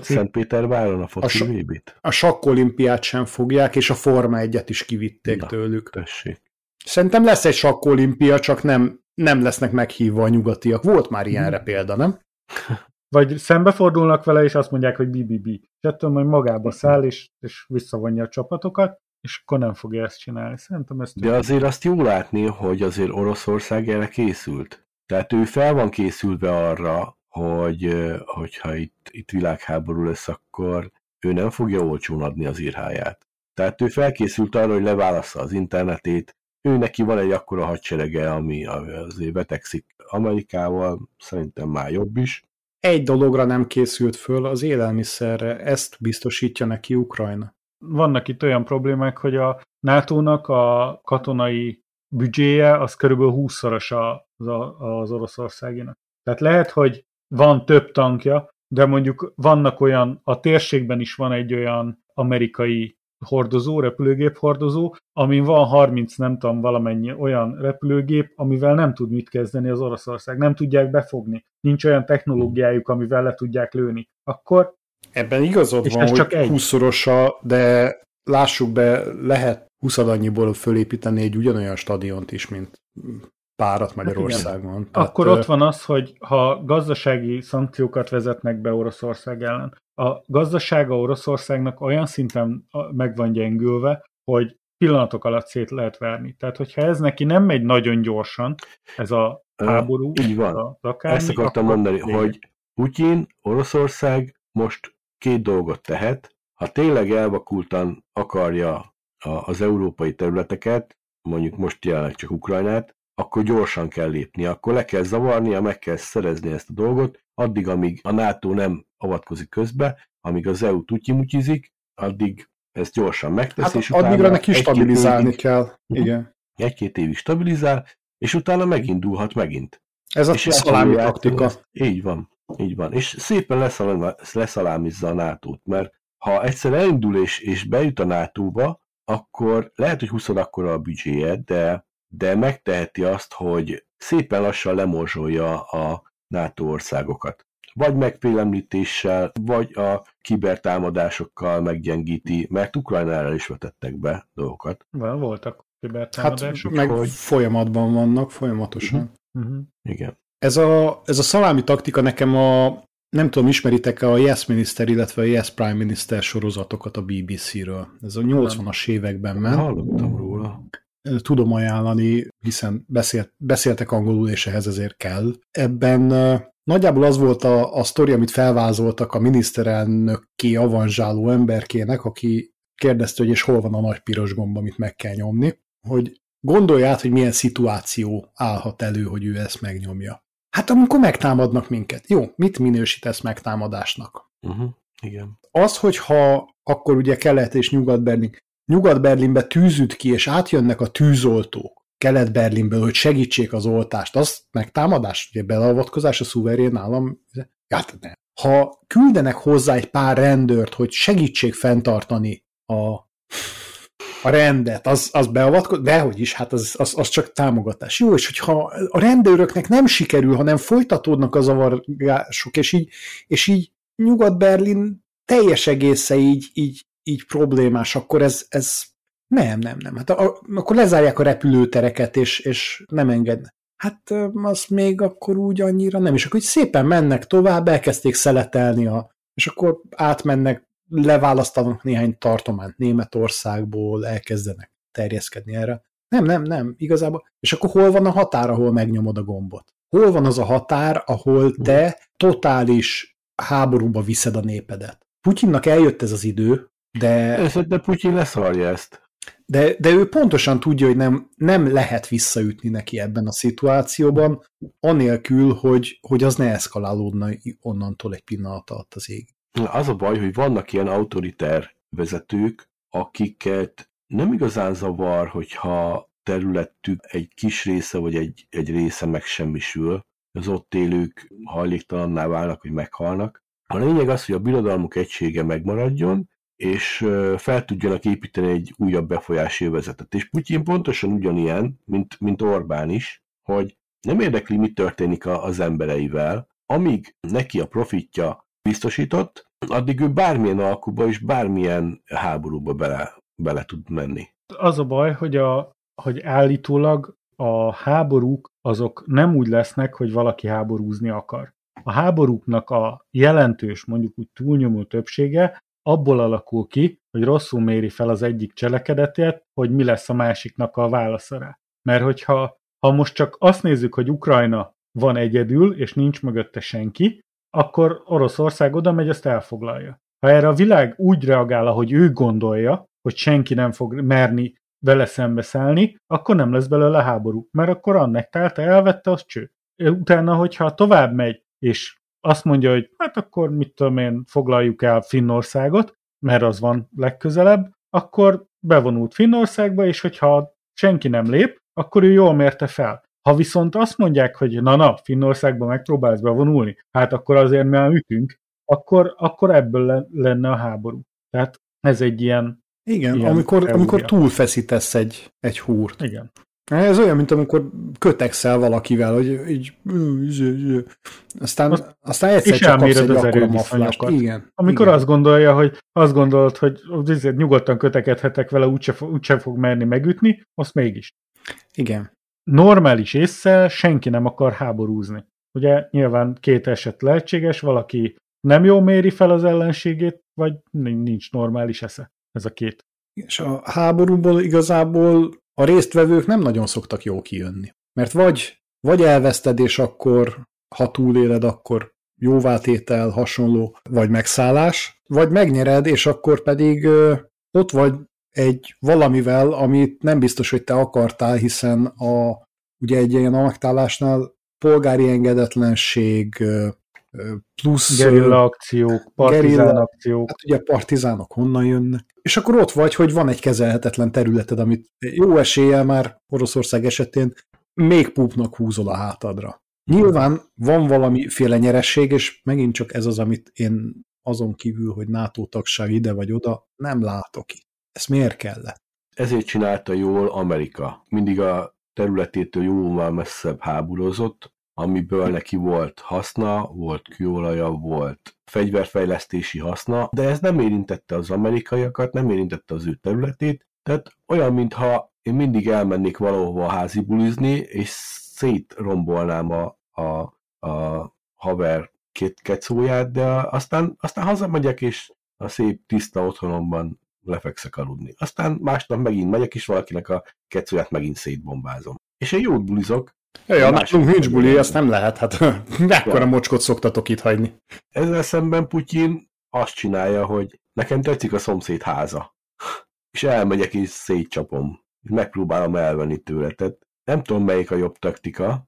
Szentpéterváron a foci VB-t. A sakkolimpiát sem fogják, és a Forma 1-et is kivitték tőlük. Tessék. Szerintem lesz egy sakkolimpia, csak nem lesznek meghívva a nyugatiak. Volt már ilyenre példa, nem? Vagy szembefordulnak vele, és azt mondják, hogy BBB. És ettől majd magába száll, és visszavonja a csapatokat, és akkor nem fogja ezt csinálni. Szerintem ezt de azért azt jó látni, hogy azért Oroszország erre készült. Tehát ő fel van készülve arra, hogyha itt világháború lesz, akkor ő nem fogja olcsón adni az irháját. Tehát ő felkészült arra, hogy leválassza az internetét. Ő neki van egy akkora hadserege, ami azért betegszik Amerikával, szerintem már jobb is. Egy dologra nem készült föl, az élelmiszerre. Ezt biztosítja neki Ukrajna. Vannak itt olyan problémák, hogy a NATO-nak a katonai büdzséje az körülbelül 20-szoros az Oroszországinak. Tehát lehet, hogy van több tankja, de mondjuk vannak olyan, a térségben is van egy olyan amerikai hordozó, repülőgép hordozó, amin van 30, nem tudom, valamennyi olyan repülőgép, amivel nem tud mit kezdeni az Oroszország. Nem tudják befogni. Nincs olyan technológiájuk, amivel le tudják lőni. Akkor... ebben igazad van, hogy 20-szorosa, de lássuk be, lehet 20-annyiból fölépíteni egy ugyanolyan stadiont is, mint párat Magyarországon. Hát tehát, akkor ott van az, hogy ha gazdasági szankciókat vezetnek be Oroszország ellen, a gazdasága Oroszországnak olyan szinten meg van gyengülve, hogy pillanatok alatt szét lehet verni. Tehát, hogyha ez neki nem megy nagyon gyorsan, ez a háború, így van. Akármi, ezt akartam mondani, hogy Putyin, Oroszország most két dolgot tehet, ha tényleg elvakultan akarja az európai területeket, mondjuk most jelenleg csak Ukrajnát, akkor gyorsan kell lépni, akkor le kell zavarnia, meg kell szerezni ezt a dolgot, addig, amíg a NATO nem avatkozik közbe, amíg az EU tutyimutyizik, addig ezt gyorsan megtesz, hát és addigra neki stabilizálni kell. Igen. Egy-két évig stabilizál, és utána megindulhat megint. Ez a szalámi taktika. Így van. És szépen leszalámizza a NATO-t, mert ha egyszer elindul és bejut a NATO-ba, akkor lehet, hogy 20 akkora a büdzséje, de megteheti azt, hogy szépen lassan lemorzsolja a NATO országokat. Vagy megfélemlítéssel, vagy a kibertámadásokkal meggyengíti, mert Ukrajnára is vetettek be dolgokat. Voltak kibertámadások. Hát, meg folyamatban vannak, folyamatosan. Uh-huh. Igen. Ez a szalámi taktika nekem nem tudom, ismeritek-e a Yes Minister, illetve a Yes Prime Minister sorozatokat a BBC-ről. Ez a 80-as években ment. Hallottam róla. Tudom ajánlani, hiszen beszéltek angolul, és ehhez ezért kell. Ebben nagyjából az volt a sztori, amit felvázoltak a miniszterelnökké avanzsáló emberkének, aki kérdezte, hogy és hol van a nagy piros gomb, amit meg kell nyomni, hogy gondolj át, hogy milyen szituáció állhat elő, hogy ő ezt megnyomja. Hát amikor megtámadnak minket. Jó, mit minősítesz megtámadásnak? Uh-huh, igen. Az, hogyha akkor ugye Kelet és Nyugat-Berlin, Nyugat-Berlinbe tűzüt ki, és átjönnek a tűzoltók Kelet-Berlinből, hogy segítsék az oltást, az megtámadás, ugye beleavatkozás a szuverén állam. Hát nem. Ha küldenek hozzá egy pár rendőrt, hogy segítsék fenntartani a rendet, az beavatkozik, dehogy is, hát az csak támogatás. Jó, és hogyha a rendőröknek nem sikerül, hanem folytatódnak a zavargások, és így Nyugat-Berlin teljes egésze így problémás, akkor ez nem. Hát akkor lezárják a repülőtereket, és nem engednek. Hát az még akkor úgy annyira nem. És akkor így szépen mennek tovább, elkezdték szeletelni, és akkor átmennek, leválasztanak néhány tartományt Németországból, elkezdenek terjeszkedni erre. Nem, igazából. És akkor hol van a határ, ahol megnyomod a gombot? Hol van az a határ, ahol te totális háborúba viszed a népedet? Putyinnak eljött ez az idő, de Putyin leszarja ezt. De ő pontosan tudja, hogy nem lehet visszaütni neki ebben a szituációban, anélkül, hogy az ne eszkalálódna onnantól egy pillanat alatt az ég. Az a baj, hogy vannak ilyen autoriter vezetők, akiket nem igazán zavar, hogyha területük egy kis része, vagy egy része megsemmisül, az ott élők hajléktalanná válnak, hogy meghalnak. A lényeg az, hogy a birodalmuk egysége megmaradjon, és fel tudjanak építeni egy újabb befolyási övezetet. És Putyin pontosan ugyanilyen, mint Orbán is, hogy nem érdekli, mi történik az embereivel, amíg neki a profitja biztosított, addig ő bármilyen alkuba és bármilyen háborúba bele tud menni. Az a baj, hogy állítólag a háborúk azok nem úgy lesznek, hogy valaki háborúzni akar. A háborúknak a jelentős, mondjuk úgy túlnyomó többsége abból alakul ki, hogy rosszul méri fel az egyik cselekedetét, hogy mi lesz a másiknak a válasza rá. Mert hogyha most csak azt nézzük, hogy Ukrajna van egyedül, és nincs mögötte senki, akkor Oroszország oda megy, azt elfoglalja. Ha erre a világ úgy reagál, ahogy ő gondolja, hogy senki nem fog merni vele szembeszállni, akkor nem lesz belőle háború, mert akkor annektálta, elvette, az cső. Utána, hogyha tovább megy, és azt mondja, hogy hát akkor mit tudom én, foglaljuk el Finnországot, mert az van legközelebb, akkor bevonult Finnországba, és hogyha senki nem lép, akkor ő jól mérte fel. Ha viszont azt mondják, hogy na, Finnországba megpróbálsz bevonulni, hát akkor azért már ütünk, akkor ebből lenne a háború. Tehát ez egy ilyen... Igen, ilyen amikor túlfeszítesz egy húrt. Igen. Ez olyan, mint amikor kötekszel valakivel, hogy így... Aztán egyszer csak kapsz egy akkora maflást. Igen. Amikor igen. Azt gondolod, hogy nyugodtan kötekedhetek vele, úgyse fog merni megütni, azt mégis. Igen. Normális ésszel senki nem akar háborúzni. Ugye nyilván két eset lehetséges, valaki nem jól méri fel az ellenségét, vagy nincs normális esze. Ez a két. És a háborúból igazából a résztvevők nem nagyon szoktak jól kijönni. Mert vagy elveszted, és akkor, ha túléled, akkor jóvátétel, hasonló, vagy megszállás, vagy megnyered, és akkor pedig ott vagy egy valamivel, amit nem biztos, hogy te akartál, hiszen ugye egy ilyen anektálásnál polgári engedetlenség, plusz... gerilla akciók, partizán akciók. Hát ugye partizánok honnan jönnek. És akkor ott vagy, hogy van egy kezelhetetlen területed, amit jó eséllyel már Oroszország esetén még púpnak húzol a hátadra. Nyilván van valamiféle nyeresség, és megint csak ez az, amit én azon kívül, hogy NATO-tagság ide vagy oda, nem látok itt. Ez miért kellett? Ezért csinálta jól Amerika. Mindig a területétől jóval messzebb háborúzott, amiből neki volt haszna, volt kőolaja, volt fegyverfejlesztési haszna, de ez nem érintette az amerikaiakat, nem érintette az ő területét, tehát olyan, mintha én mindig elmennék valahova házi bulizni, és szétrombolnám a haver két kecóját, de aztán hazamegyek, és a szép, tiszta otthonomban lefekszek aludni. Aztán másnap megint megyek, és valakinek a kecóját megint szétbombázom. És én jót bulizok. Jaj, nálunk nincs buli, azt nem lehet, hát mekkora mocskot szoktatok itt hagyni. Ezzel szemben Putyin azt csinálja, hogy nekem tetszik a szomszéd háza, és elmegyek, és szétcsapom. Megpróbálom elvenni tőle, tehát nem tudom, melyik a jobb taktika.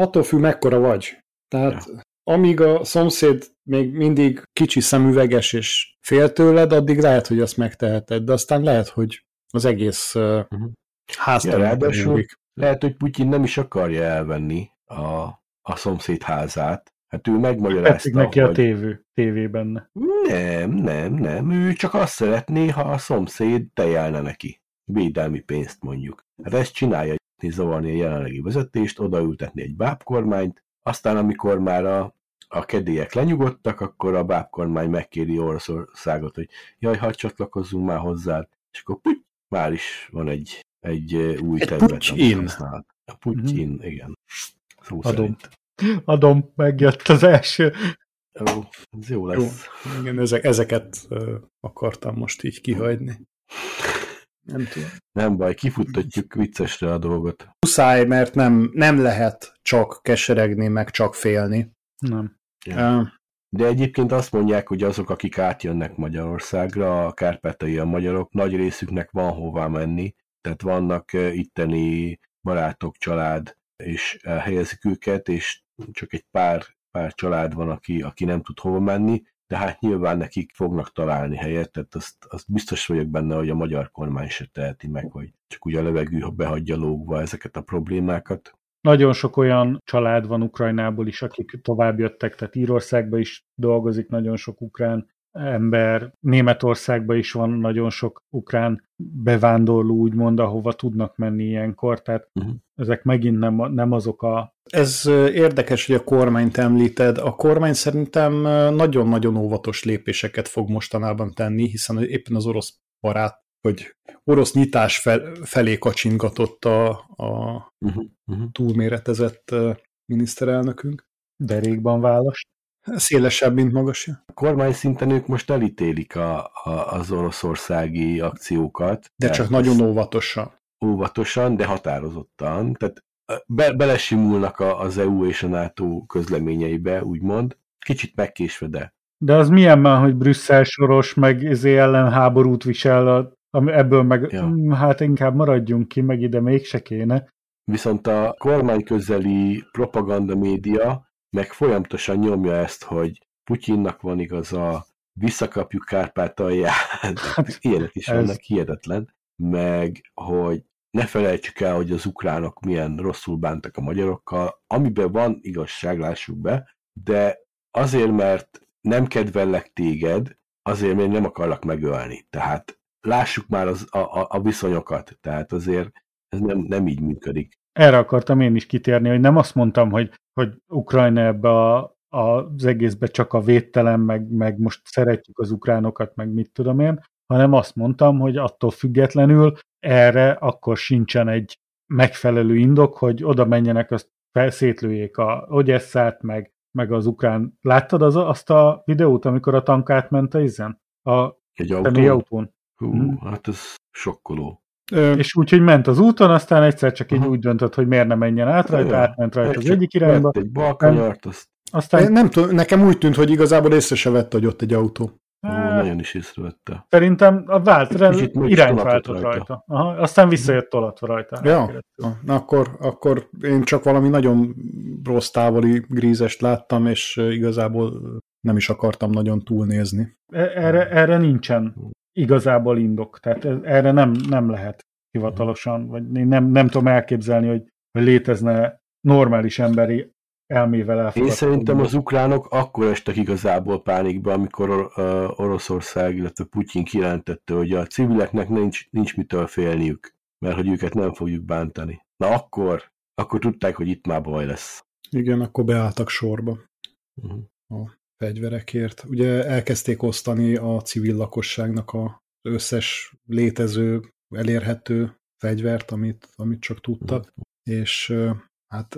Attól függ, mekkora vagy. Tehát amíg a szomszéd még mindig kicsi szemüveges és fél tőled, addig lehet, hogy azt megteheted, de aztán lehet, hogy az egész házterületben múlik. Lehet, hogy Putyin nem is akarja elvenni a szomszéd házát. Hát ő megmagyarázta, hogy... Tetszik neki a tévé benne. Nem. Ő csak azt szeretné, ha a szomszéd tejelne neki. Védelmi pénzt mondjuk. Hát ezt csinálja, hogy zavarni a jelenlegi vezetést, odaültetni egy bábkormányt, aztán amikor már a kedélyek lenyugodtak, akkor a bábkormány megkéri Oroszországot, hogy jaj, hadd csatlakozzunk már hozzá, és akkor puty, már is van egy új terület. A Putyin, igen. Szó szerint. Adom, megjött az első. Jó, ez jó lesz. Jó. Igen, ezeket akartam most így kihagyni. Nem tudom. Nem baj, kifuttatjuk viccesre a dolgot. Muszáj, mert nem lehet csak keseregni, meg csak félni. Nem. Ja. De egyébként azt mondják, hogy azok, akik átjönnek Magyarországra, a kárpátaljai magyarok, nagy részüknek van hová menni, tehát vannak itteni barátok, család, és helyezik őket, és csak egy pár család van, aki nem tud hova menni, de hát nyilván nekik fognak találni helyet, tehát azt biztos vagyok benne, hogy a magyar kormány se teheti meg, hogy csak úgy a levegő behagyja lógva ezeket a problémákat. Nagyon sok olyan család van Ukrajnából is, akik tovább jöttek, tehát Írországban is dolgozik nagyon sok ukrán ember, Németországban is van nagyon sok ukrán bevándorló, úgymond, ahova tudnak menni ilyenkor, tehát ezek megint nem azok a... Ez érdekes, hogy a kormányt említed. A kormány szerintem nagyon-nagyon óvatos lépéseket fog mostanában tenni, hiszen éppen az orosz barát, hogy orosz nyitás felé kacsingatott a túlméretezett miniszterelnökünk. Derékban választ. Szélesebb, mint magasja. A kormány szinten ők most elítélik az oroszországi akciókat. De csak nagyon óvatosan. Óvatosan, de határozottan. Tehát belesimulnak az EU és a NATO közleményeibe, úgymond. Kicsit megkésve, de. De az milyen már, hogy Brüsszel soros, meg ellen háborút visel, ebből meg hát inkább maradjunk ki, meg ide mégse kéne. Viszont a kormány közeli propaganda média meg folyamatosan nyomja ezt, hogy Putyinnak van igaza, visszakapjuk Kárpátalját, ilyenek is vannak, hihetetlen, meg hogy ne felejtsük el, hogy az ukránok milyen rosszul bántak a magyarokkal, amiben van igazság, lássuk be, de azért, mert nem kedvellek téged, azért még nem akarlak megölni. Tehát lássuk már a viszonyokat, tehát azért ez nem így működik. Erre akartam én is kitérni, hogy nem azt mondtam, hogy Ukrajna ebbe az egészbe csak a védtelen, meg most szeretjük az ukránokat, meg mit tudom én, hanem azt mondtam, hogy attól függetlenül erre akkor sincsen egy megfelelő indok, hogy oda menjenek, azt szétlőjék a Odyesszát, meg az ukrán. Láttad azt a videót, amikor a tank átment a izen? Egy autón? Hú, hát ez sokkoló. És úgyhogy ment az úton, aztán egyszer csak így úgy döntött, hogy miért ne menjen át rajta, átment rajta az egyik irányba. Egy balkanyart, aztán... Nem tudom, nekem úgy tűnt, hogy igazából észre se vett, hogy ott egy autó. nagyon is észrevette. Szerintem a irányt váltott rajta. Aha, aztán visszajött tolatva rajta. Ja, na, akkor én csak valami nagyon rossz távoli grízest láttam, és igazából nem is akartam nagyon túlnézni. Erre nincsen igazából indok. Tehát erre nem lehet hivatalosan, vagy nem tudom elképzelni, hogy létezne normális emberi elmével elfogadható. Én szerintem az ukránok akkor estek igazából pánikba, amikor Oroszország, illetve Putyin kijelentette, hogy a civileknek nincs mitől félniük, mert hogy őket nem fogjuk bántani. Na akkor tudták, hogy itt már baj lesz. Igen, akkor beálltak sorba a fegyverekért. Ugye elkezdték osztani a civil lakosságnak az összes létező, elérhető fegyvert, amit csak tudtak, és hát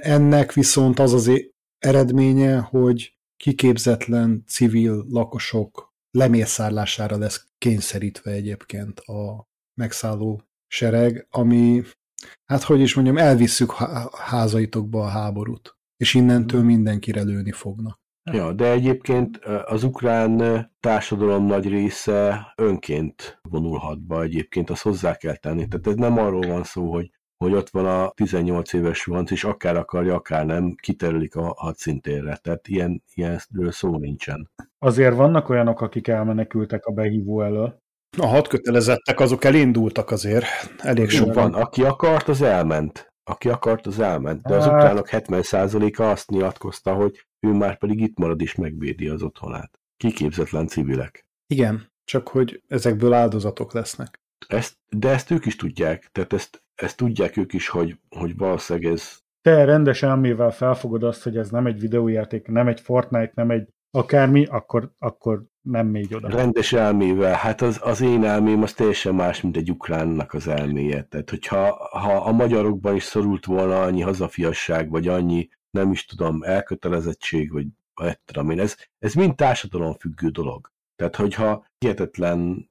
ennek viszont az az eredménye, hogy kiképzetlen civil lakosok lemészárlására lesz kényszerítve egyébként a megszálló sereg, ami, hát hogy is mondjam, elvisszük házaitokba a háborút, és innentől mindenkire lőni fognak. Ja, de egyébként az ukrán társadalom nagy része önként vonulhat be egyébként, azt hozzá kell tenni. Tehát ez nem arról van szó, hogy ott van a 18 éves Vanc, és akár akarja, akár nem, kiterülik a hadszintérre. Tehát ilyenről szó nincsen. Azért vannak olyanok, akik elmenekültek a behívó elől. A hadkötelezettek, azok elindultak azért. Elég sok van. Aki akart, az elment. De az ukránok 70%-a azt nyilatkozta, hogy ő már pedig itt marad és megvédi az otthonát. Kiképzetlen civilek. Igen, csak hogy ezekből áldozatok lesznek. De ezt ők is tudják, tehát ezt tudják ők is, hogy valószínűleg ez... Te rendes elmével felfogod azt, hogy ez nem egy videójáték, nem egy Fortnite, nem egy akármi, akkor nem mégy oda. Rendes elmével, hát az én elmém az teljesen más, mint egy ukránnak az elméje. Tehát, hogyha a magyarokban is szorult volna annyi hazafiasság, vagy annyi, nem is tudom, elkötelezettség, vagy tudom én, ez mind társadalom függő dolog. Tehát, hogyha hihetetlenül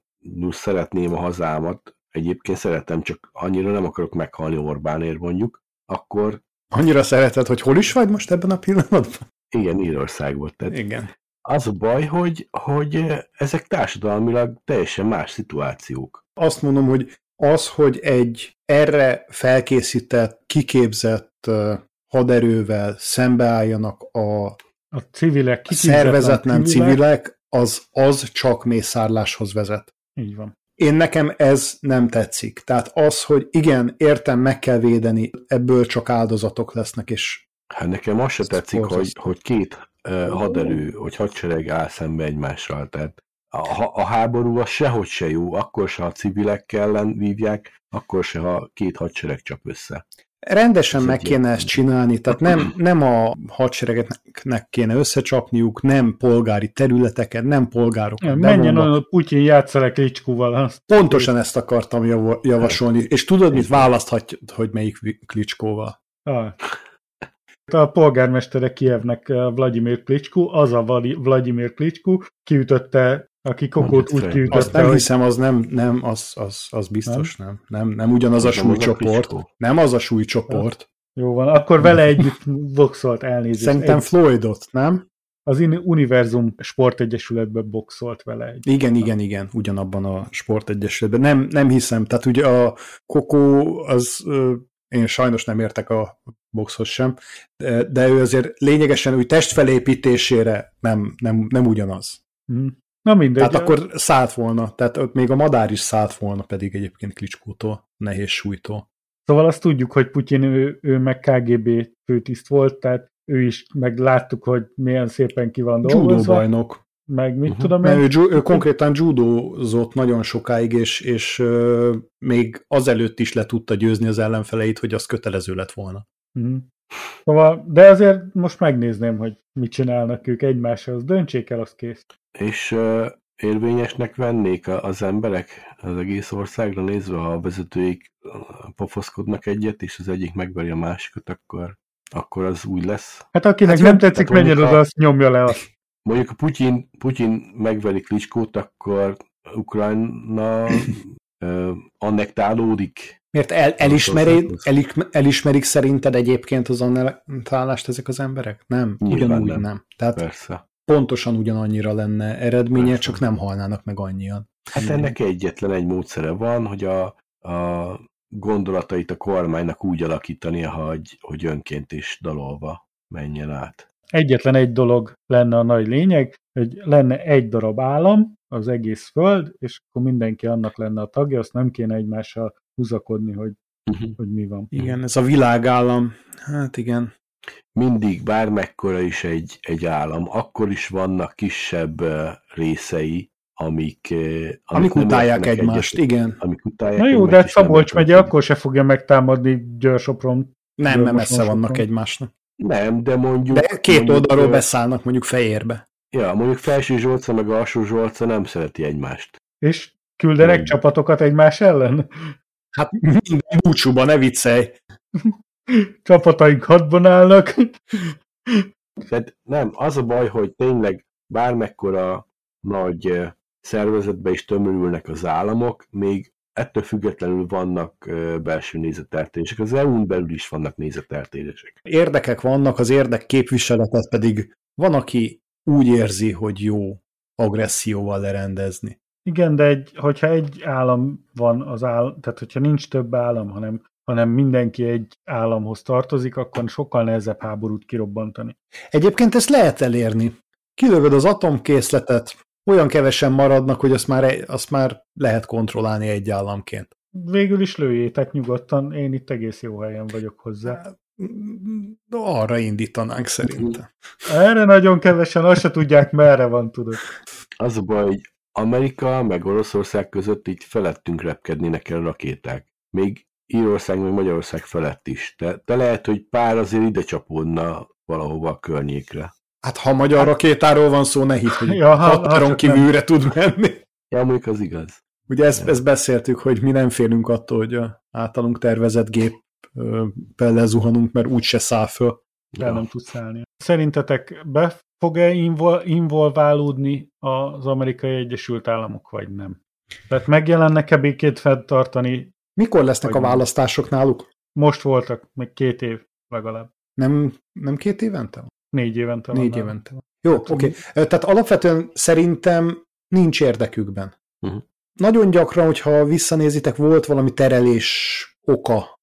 szeretném a hazámat, egyébként szeretem, csak annyira nem akarok meghalni Orbánért mondjuk, akkor... Annyira szereted, hogy hol is vagy most ebben a pillanatban? Igen, Írország volt. Tehát igen. Az a baj, hogy ezek társadalmilag teljesen más szituációk. Azt mondom, hogy az, hogy egy erre felkészített, kiképzett haderővel szembeálljanak a civilek, szervezetlen civilek, az csak mészárláshoz vezet. Így van. Én nekem ez nem tetszik. Tehát az, hogy igen, értem, meg kell védeni, ebből csak áldozatok lesznek, és... Hát nekem az se tetszik, hogy két haderő, hogy hadsereg áll szembe egymással. Tehát a háború az sehogy se jó, akkor se, ha civilek ellen vívják, akkor se, ha két hadsereg csap össze. Rendesen meg kéne ezt csinálni, tehát nem a hadseregeknek kéne összecsapniuk, nem polgári területeket, nem polgárok. Ja, menjen a Putyin, játssza Klicskóval. Pontosan ezt akartam javasolni, és tudod, mit választhatod, hogy melyik Klicskóval? A polgármestere Kijevnek Vladimir Klicskó, az a Vladimir Klicskó kiütötte, aki kokót úgy kiütötte. Azt nem hiszem, az nem, az biztos nem. Nem ugyanaz a súlycsoport. Nem az a súlycsoport. Jó van, akkor vele együtt boxolt, elnézést. Szerintem Floydot, nem? Az Univerzum sportegyesületben boxolt vele együtt. Igen, ugyanabban a sportegyesületben. Nem hiszem, tehát ugye a kokó az... Én sajnos nem értek a boxhoz sem, de ő azért lényegesen úgy testfelépítésére nem ugyanaz. Na mindegy. Tehát akkor szállt volna, tehát ott még a madár is szállt volna pedig egyébként Klicskótól, nehéz súlytól. Szóval azt tudjuk, hogy Putyin ő meg KGB főtiszt volt, tehát ő is, meg láttuk, hogy milyen szépen ki van dolgozva. Judóbajnok. Meg mit tudom én? Ő konkrétan judózott nagyon sokáig, és még azelőtt is le tudta győzni az ellenfeleit, hogy az kötelező lett volna. De azért most megnézném, hogy mit csinálnak ők egymáshoz. Döntsék el, az kész. És érvényesnek vennék az emberek az egész országra nézve, ha a vezetőik pofoszkodnak egyet, és az egyik megveri a másikat, akkor az úgy lesz. Hát akinek nem tetszik, menjen oda, azt nyomja le azt. Mondjuk a Putyin megveri Klicskót, akkor Ukrajna annektálódik. Miért elismerik szerinted egyébként az annektálást ezek az emberek? Nem, ugyanúgy nem. Tehát persze. pontosan ugyanannyira lenne eredménye, persze, csak nem halnának meg annyian. Hát ennek egyetlen egy módszere van, hogy a gondolatait a kormánynak úgy alakítania, hogy önként is dalolva menjen át. Egyetlen egy dolog lenne a nagy lényeg, hogy lenne egy darab állam, az egész föld, és akkor mindenki annak lenne a tagja, azt nem kéne egymással húzakodni, hogy mi van. Igen, ez a világállam, hát igen. Mindig, bármekkora is egy állam, akkor is vannak kisebb részei, amik utálják egymást, igen. Amik utálják. Na jó, de Szabolcs megye akkor se fogja megtámadni Győr-Sopron. Nem, messze vannak egymásnak. Nem, de mondjuk... De két oldalról beszállnak mondjuk Fejérbe. Ja, mondjuk Felső Zsolca meg Alsó Zsolca nem szereti egymást. És küldenek csapatokat egymás ellen? Hát minden búcsúban, ne viccelj! Csapataink hadban állnak. Tehát nem, az a baj, hogy tényleg bármekkora nagy szervezetbe is tömörülnek az államok, még ettől függetlenül vannak belső nézeteltérések. Az EU-n belül is vannak nézeteltérések. Érdekek vannak, az érdekképviseletet pedig van, aki úgy érzi, hogy jó agresszióval lerendezni. Igen, de hogyha egy állam van az állam, tehát hogyha nincs több állam, hanem mindenki egy államhoz tartozik, akkor sokkal nehezebb háborút kirobbantani. Egyébként ezt lehet elérni. Kilövöd az atomkészletet, olyan kevesen maradnak, hogy azt már lehet kontrollálni egy államként. Végül is lőjétek nyugodtan, én itt egész jó helyen vagyok hozzá. Arra indítanánk szerintem. Erre nagyon kevesen, azt se tudják, merre van, tudod. Az a baj, hogy Amerika meg Oroszország között így felettünk repkednének el rakéták. Még Írország, meg Magyarország felett is. De lehet, hogy pár azért ide csapódna valahova a környékre. Hát ha magyar rakétáról van szó, ne hidd, hogy határon kívülre tud menni. Ja, mondjuk az igaz. Ugye ezt beszéltük, hogy mi nem félünk attól, hogy a általunk tervezett géppel lezuhanunk, mert úgyse száll föl. Ja. Nem tudsz állni. Szerintetek be fog-e involválódni az Amerikai Egyesült Államok, vagy nem? Tehát megjelennek-e békét fenntartani? Mikor lesznek a választások náluk? Most voltak, még 2 év legalább. Nem 2 évente? 4 évente van. 4 évente van. Jó, oké. Tehát alapvetően szerintem nincs érdekükben. Nagyon gyakran, hogyha visszanézitek, volt valami terelés oka,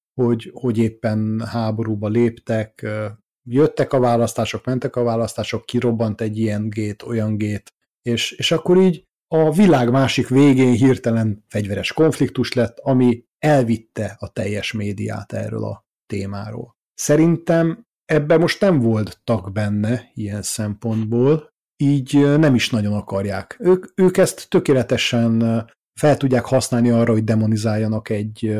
hogy éppen háborúba léptek, jöttek a választások, mentek a választások, kirobbant egy ilyen gét, olyan gét, és akkor így a világ másik végén hirtelen fegyveres konfliktus lett, ami elvitte a teljes médiát erről a témáról. Szerintem ebben most nem voltak benne ilyen szempontból, így nem is nagyon akarják. Ők ezt tökéletesen fel tudják használni arra, hogy demonizáljanak egy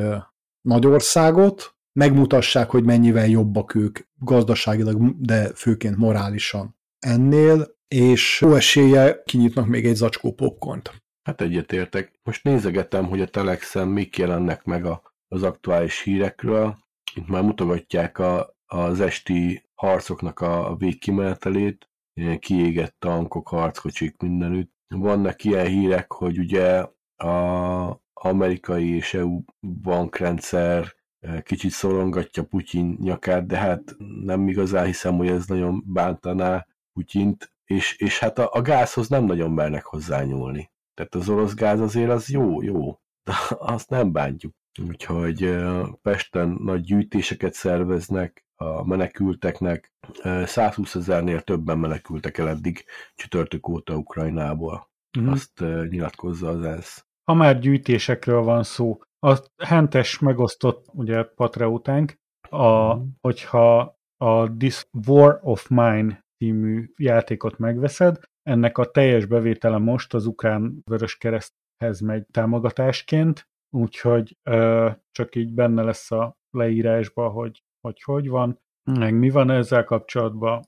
nagy országot, megmutassák, hogy mennyivel jobbak ők gazdaságilag, de főként morálisan ennél, és jó eséllyel kinyitnak még egy zacskó popcornt. Hát egyetértek. Most nézegetem, hogy a Telexen mik jelennek meg az aktuális hírekről. Itt már mutogatják az esti harcoknak a végkimenetelét, kiégett tankok, harckocsik mindenütt. Vannak ilyen hírek, hogy ugye az amerikai és EU bankrendszer kicsit szorongatja Putyin nyakát, de hát nem igazán hiszem, hogy ez nagyon bántaná Putyint, és hát a gázhoz nem nagyon mernek hozzányúlni. Tehát az orosz gáz azért az jó, de azt nem bántjuk. Úgyhogy Pesten nagy gyűjtéseket szerveznek a menekülteknek. 120 000-nél többen menekültek el eddig csütörtök óta Ukrajnából. Azt nyilatkozza az ENSZ. Ha már gyűjtésekről van szó, a Hentes megosztott, ugye, Patreutánk, hogyha a This War of Mine című játékot megveszed, ennek a teljes bevétele most az Ukrán Vöröskereszthez megy támogatásként, úgyhogy csak így benne lesz a leírásba, hogy van, meg mi van ezzel kapcsolatban,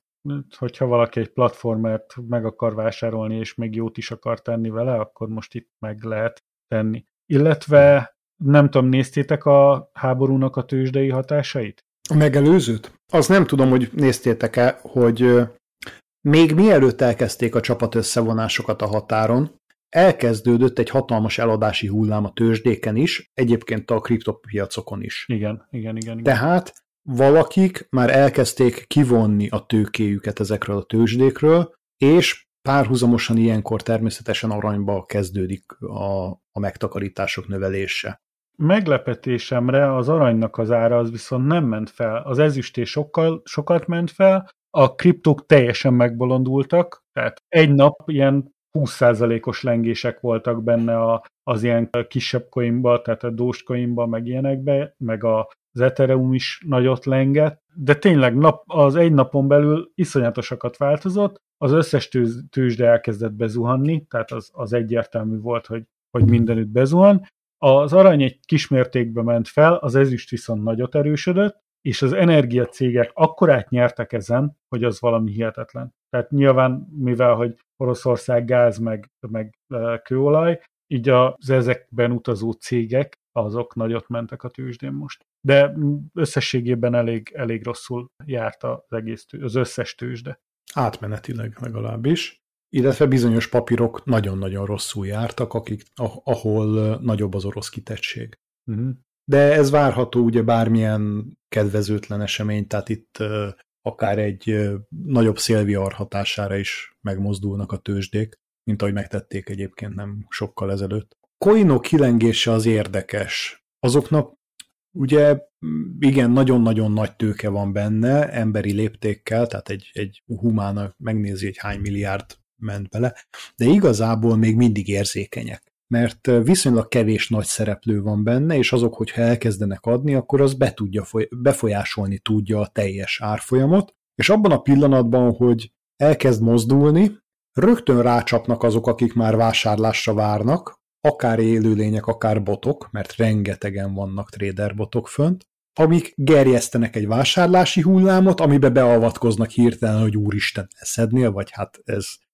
hogyha valaki egy platformert meg akar vásárolni, és még jót is akar tenni vele, akkor most itt meg lehet tenni. Illetve nem tudom, néztétek a háborúnak a tőzsdei hatásait? A megelőzőt? Azt nem tudom, hogy néztétek-e, hogy... Még mielőtt elkezdték a csapatösszevonásokat a határon, elkezdődött egy hatalmas eladási hullám a tőzsdéken is, egyébként a kriptopiacokon is. Igen. Tehát valakik már elkezdték kivonni a tőkéjüket ezekről a tőzsdékről, és Párhuzamosan ilyenkor természetesen aranyba kezdődik a megtakarítások növelése. Meglepetésemre az aranynak az ára az viszont nem ment fel. Az ezüsté sokat ment fel, a kriptók teljesen megbolondultak, tehát egy nap ilyen 20%-os lengések voltak benne az ilyen kisebb coinba, tehát a Dogecoinba, meg ilyenekbe, meg az Ethereum is nagyot lengett, de tényleg az egy napon belül iszonyatosakat változott, az összes tőzsde elkezdett bezuhanni, tehát az egyértelmű volt, hogy mindenütt bezuhan. Az arany egy kismértékben ment fel, az ezüst viszont nagyot erősödött, és az energiacégek akkorát nyertek ezen, hogy az valami hihetetlen. Tehát nyilván, mivel hogy Oroszország gáz meg kőolaj, így az ezekben utazó cégek, azok nagyot mentek a tőzsdén most. De összességében elég rosszul járt az összes tőzsde. Átmenetileg legalábbis. Illetve bizonyos papírok nagyon-nagyon rosszul jártak, ahol nagyobb az orosz kitettség. Uh-huh. De ez várható ugye bármilyen kedvezőtlen esemény, tehát itt akár egy nagyobb szélvihar hatására is megmozdulnak a tőzsdék, mint ahogy megtették egyébként nem sokkal ezelőtt. Coinok kilengése az érdekes. Azoknak ugye igen, nagyon-nagyon nagy tőke van benne, emberi léptékkel, tehát egy humán megnézi, hogy hány milliárd ment bele, de igazából még mindig érzékenyek, mert viszonylag kevés nagy szereplő van benne, és azok, hogyha elkezdenek adni, akkor az befolyásolni tudja a teljes árfolyamot, és abban a pillanatban, hogy elkezd mozdulni, rögtön rácsapnak azok, akik már vásárlásra várnak, akár élőlények, akár botok, mert rengetegen vannak trader botok fönt, amik gerjesztenek egy vásárlási hullámot, amibe beavatkoznak hirtelen, hogy úristen, eszednél, vagy hát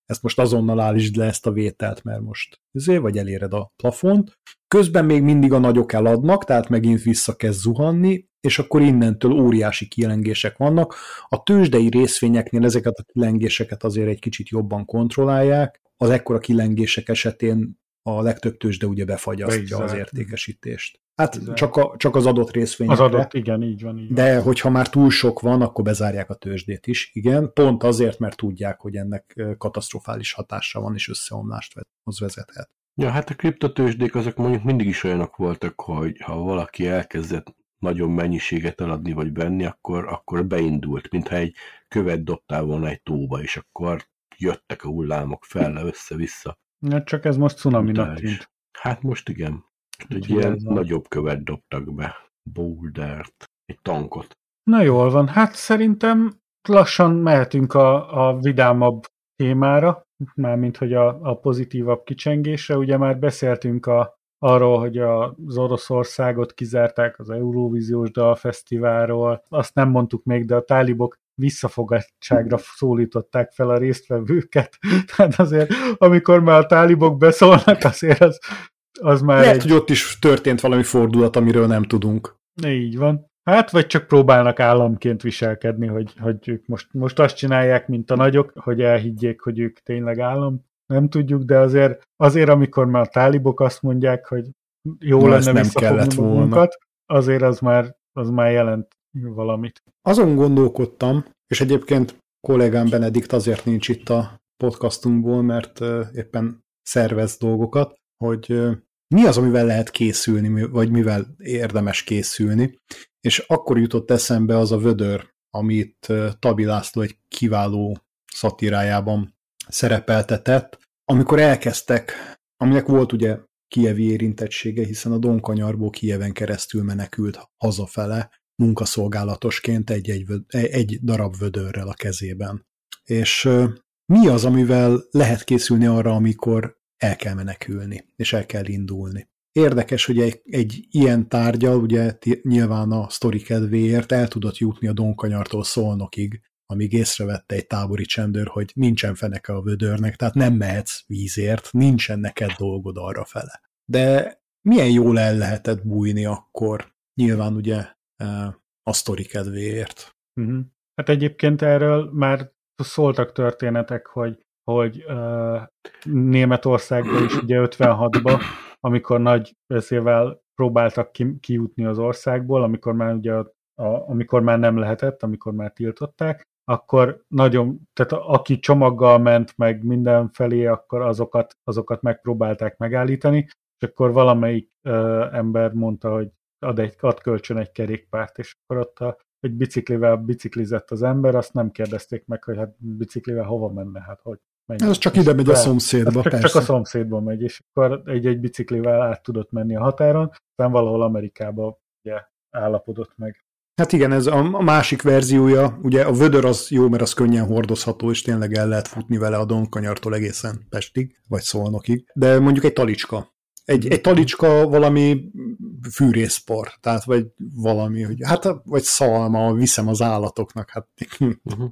ezt most azonnal állítsd le ezt a vételt, mert most vagy eléred a plafont. Közben még mindig a nagyok eladnak, tehát megint vissza kezd zuhanni, és akkor innentől óriási kilengések vannak. A tőzsdei részvényeknél ezeket a kilengéseket azért egy kicsit jobban kontrollálják. Az ekkora kilengések esetén a legtöbb tőzsde ugye befagyasztja az értékesítést. Hát csak az adott részvényekre. Az adott, igen, így van. Így de hogyha már túl sok van, akkor bezárják a tőzsdét is, igen. Pont azért, mert tudják, hogy ennek katasztrofális hatása van, és összeomlást vezethet. Ja, hát a kriptotőzsdék azok mondjuk mindig is olyanok voltak, hogy ha valaki elkezdett nagyon mennyiséget eladni vagy venni, akkor beindult, mintha egy követ dobtál volna egy tóba, és akkor jöttek a hullámok fel, össze-vissza. Na, csak ez most cunaminak tűnt. Hát most igen. Egy ilyen nagyobb követ dobtak be. Bouldert. Egy tankot. Na jól van. Hát szerintem lassan mehetünk a vidámabb témára, mármint hogy a pozitívabb kicsengésre. Ugye már beszéltünk arról, hogy az Oroszországot kizárták az Eurovíziós Dalfesztiválról. Azt nem mondtuk még, de a tálibok visszafogottságra szólították fel a résztvevőket. Tehát azért, amikor már a tálibok beszólnak, azért az már lehet, hogy ott is történt valami fordulat, amiről nem tudunk. Így van. Hát, vagy csak próbálnak államként viselkedni, hogy ők most azt csinálják, mint a nagyok, hogy elhiggyék, hogy ők tényleg állam. Nem tudjuk, de azért amikor már a tálibok azt mondják, hogy jó lenne visszafogni magunkat, azért az már jelent valamit. Azon gondolkodtam, és egyébként kollégám Benedikt azért nincs itt a podcastunkból, mert éppen szervez dolgokat, hogy mi az, amivel lehet készülni, vagy mivel érdemes készülni, és akkor jutott eszembe az a vödör, amit Tabi László egy kiváló szatirájában szerepeltetett, amikor elkezdtek, aminek volt ugye kijevi érintettsége, hiszen a Donkanyarból Kijeven keresztül menekült hazafele, munkaszolgálatosként egy darab vödörrel a kezében. És mi az, amivel lehet készülni arra, amikor el kell menekülni, és el kell indulni. Érdekes, hogy egy ilyen tárgyal, ugye nyilván a sztori kedvéért el tudott jutni a Donkanyartól Szolnokig, amíg észrevette egy tábori csendőr, hogy nincsen feneke a vödörnek, tehát nem mehetsz vízért, nincsen neked dolgod arrafele. De milyen jól el lehetett bújni akkor? Nyilván ugye a sztori kedvéért. Uh-huh. Hát egyébként erről már szóltak történetek, hogy Németországban is ugye 56-ban, amikor nagy veszélyvel próbáltak kijutni az országból, amikor már nem lehetett, amikor már tiltották, akkor nagyon, tehát aki csomaggal ment meg mindenfelé, akkor azokat megpróbálták megállítani, és akkor valamelyik ember mondta, hogy ad kölcsön egy kerékpárt, és akkor ott egy biciklivel biciklizett az ember, azt nem kérdezték meg, hogy hát biciklivel hova menne, hát hogy menjen. Ez csak ide megy a szomszédba, persze. Csak a szomszédba megy, és akkor egy biciklivel át tudott menni a határon, aztán valahol Amerikába ugye, állapodott meg. Hát igen, ez a másik verziója, ugye a vödör az jó, mert az könnyen hordozható, és tényleg el lehet futni vele a Donkanyartól egészen Pestig, vagy Szolnokig, de mondjuk egy talicska. Egy talicska valami fűrészpor, tehát vagy valami, hogy, hát vagy szalma, viszem az állatoknak, hát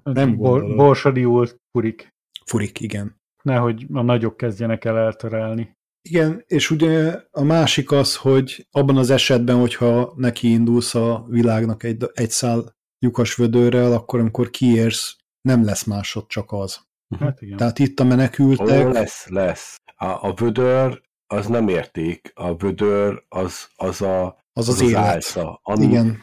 nem gondolom. Borsodiult furik. Furik, igen. Nehogy a nagyok kezdjenek el eltalálni. Igen, és ugye a másik az, hogy abban az esetben, hogyha nekiindulsz a világnak egy szál lyukas vödörrel, akkor amikor kiérsz, nem lesz másod, csak az. Hát igen. Tehát itt a menekültek... Lesz. A vödör az nem érték, a vödör az élet. Álca.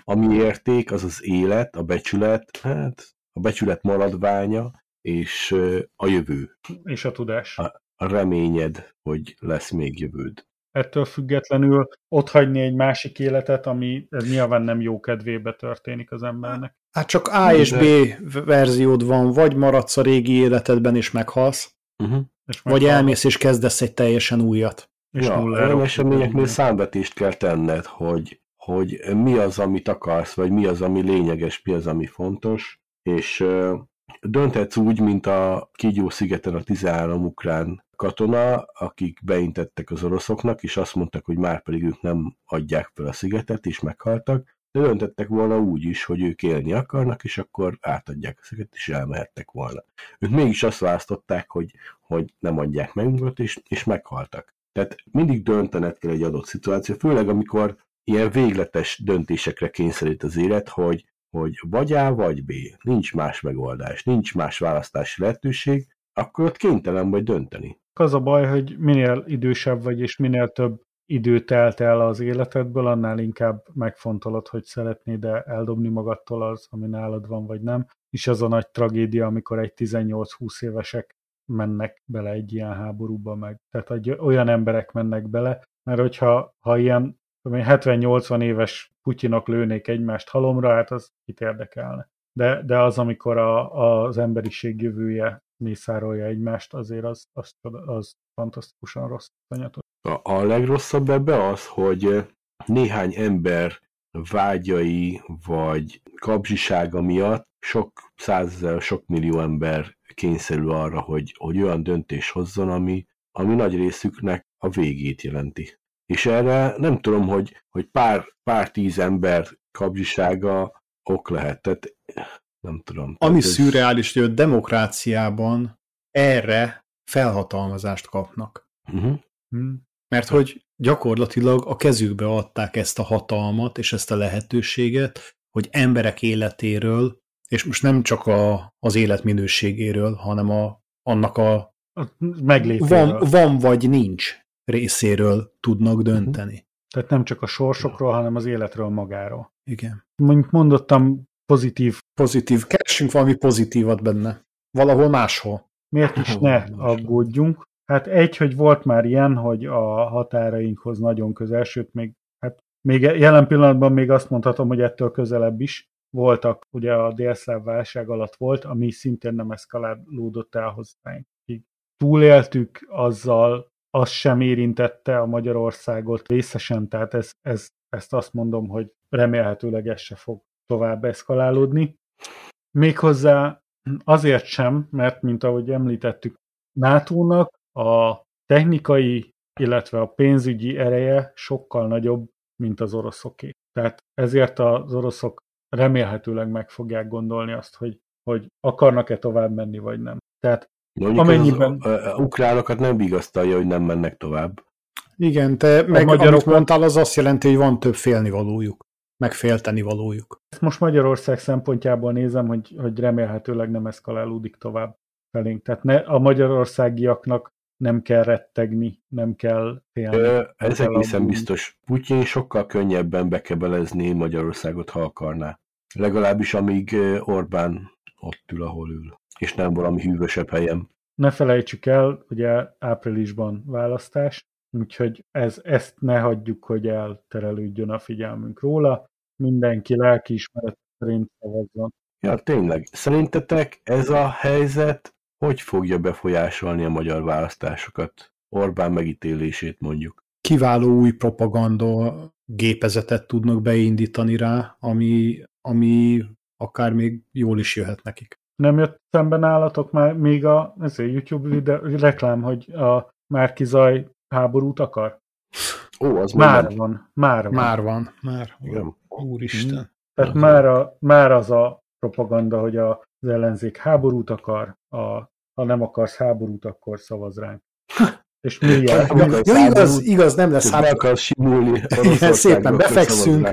Ami érték, az az élet, a becsület, hát a becsület maradványa, és a jövő. És a tudás. A reményed, hogy lesz még jövőd. Ettől függetlenül otthagyni egy másik életet, ami nyilván nem jó kedvébe történik az embernek. Hát csak A és B verziód van, vagy maradsz a régi életedben és meghalsz, vagy elmész és kezdesz egy teljesen újat. És olyan eseményeknél számvetést kell tenned, hogy mi az, amit akarsz, vagy mi az, ami lényeges, mi az, ami fontos, és dönthetsz úgy, mint a Kígyó-szigeten a 13 ukrán katona, akik beintettek az oroszoknak, és azt mondtak, hogy már pedig ők nem adják fel a szigetet, és meghaltak, de döntettek volna úgy is, hogy ők élni akarnak, és akkor átadják a szigetet, és elmehettek volna. Ők mégis azt választották, hogy nem adják meg magukat, és meghaltak. Tehát mindig döntened kell egy adott szituáció, főleg amikor ilyen végletes döntésekre kényszerít az élet, hogy vagy A, vagy B, nincs más megoldás, nincs más választási lehetőség, akkor ott kénytelen vagy dönteni. Az a baj, hogy minél idősebb vagy, és minél több idő telt el az életedből, annál inkább megfontolod, hogy szeretnéd eldobni magadtól az, ami nálad van, vagy nem. És az a nagy tragédia, amikor egy 18-20 évesek mennek bele egy ilyen háborúba meg. Tehát olyan emberek mennek bele, mert hogyha ilyen 70-80 éves putyinok lőnék egymást halomra, hát az kit érdekelne. De az, amikor az emberiség jövője mészárolja egymást, azért az fantasztikusan rossz. A legrosszabb ebbe az, hogy néhány ember vágyai vagy kapzsisága miatt sok százezer, sok millió ember kényszerül arra, hogy olyan döntés hozzon, ami nagy részüknek a végét jelenti. És erre nem tudom, hogy pár tíz ember kapcsisága ok lehet. Tehát, nem tudom. Ami szürreális, hogy a demokráciában erre felhatalmazást kapnak. Mert hogy gyakorlatilag a kezükbe adták ezt a hatalmat és ezt a lehetőséget, hogy emberek életéről, és most nem csak az életminőségéről, hanem annak a meglétéről. Van vagy nincs részéről tudnak dönteni. Tehát nem csak a sorsokról, hanem az életről magáról. Igen. Mint mondottam, pozitív. Keressünk valami pozitívat benne. Valahol máshol. Miért is ne aggódjunk? Hát hogy volt már ilyen, hogy a határainkhoz nagyon közel, sőt, még jelen pillanatban még azt mondhatom, hogy ettől közelebb is voltak, ugye a délszláv válság alatt volt, ami szintén nem eszkalálódott el hozzánk. Így túléltük azzal, az sem érintette a Magyarországot részesen, tehát ezt azt mondom, hogy remélhetőleg ez se fog tovább eszkalálódni. Méghozzá azért sem, mert mint ahogy említettük, NATO-nak a technikai, illetve a pénzügyi ereje sokkal nagyobb, mint az oroszoké. Tehát ezért az oroszok remélhetőleg meg fogják gondolni azt, hogy akarnak-e tovább menni, vagy nem. Tehát amennyiben az ukránokat nem vigasztalja, hogy nem mennek tovább. Igen, te meg magyarok mondtál, az azt jelenti, hogy van több félnivalójuk, meg féltenivalójuk. Ezt most Magyarország szempontjából nézem, hogy remélhetőleg nem eszkalálódik tovább felénk. Tehát a magyarországiaknak nem kell rettegni, nem kell félni. Ez egészen biztos. Putyin sokkal könnyebben bekebelezni Magyarországot, ha akarná. Legalábbis amíg Orbán ott ül, ahol ül, és nem valami hűvösebb helyen. Ne felejtsük el, ugye áprilisban választás, úgyhogy ezt ne hagyjuk, hogy elterelődjön a figyelmünk róla. Mindenki lelkiismeret szerint szavazzon. Ja, tényleg. Szerintetek ez a helyzet hogy fogja befolyásolni a magyar választásokat? Orbán megítélését mondjuk. Kiváló új propaganda gépezetet tudnak beindítani rá, ami akár még jól is jöhet nekik. Nem jött szembe nálatok már még a YouTube reklám, hogy a Márki Zaj háborút akar? Ó, az már van. Igen. Úristen. Tehát már az a propaganda, hogy az ellenzék háborút akar, ha nem akarsz háborút, akkor szavaz ránk. És milliárd. Igaz, nem lesz háború. Meg akarsz simulni. Igen, szépen befekszünk.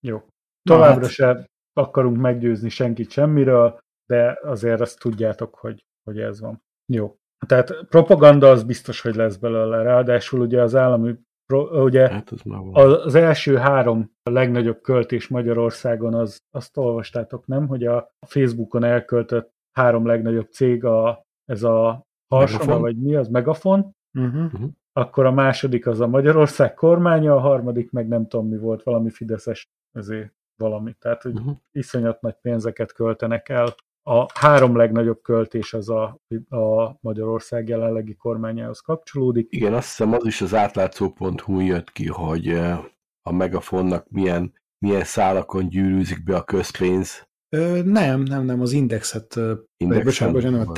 Jó. Továbbra sem akarunk meggyőzni senkit semmiről, de azért azt tudjátok, hogy ez van. Jó. Tehát propaganda az biztos, hogy lesz belőle. Ráadásul ugye az állami ugye hát az első 3 legnagyobb költés Magyarországon, azt olvastátok, nem? Hogy a Facebookon elköltött 3 legnagyobb cég, ez a Harsona, vagy mi az? Megafon. Uh-huh. Akkor a második az a Magyarország kormánya, a harmadik meg nem tudom mi volt, valami fideszes ezért valami. Tehát, hogy iszonyat nagy pénzeket költenek el. A 3 legnagyobb költés az a Magyarország jelenlegi kormányához kapcsolódik. Igen, azt hiszem az is az átlátszó.hu jött ki, hogy a Megafonnak milyen szálakon gyűrűzik be a közpénz. Nem, az Indexet, bocsánat,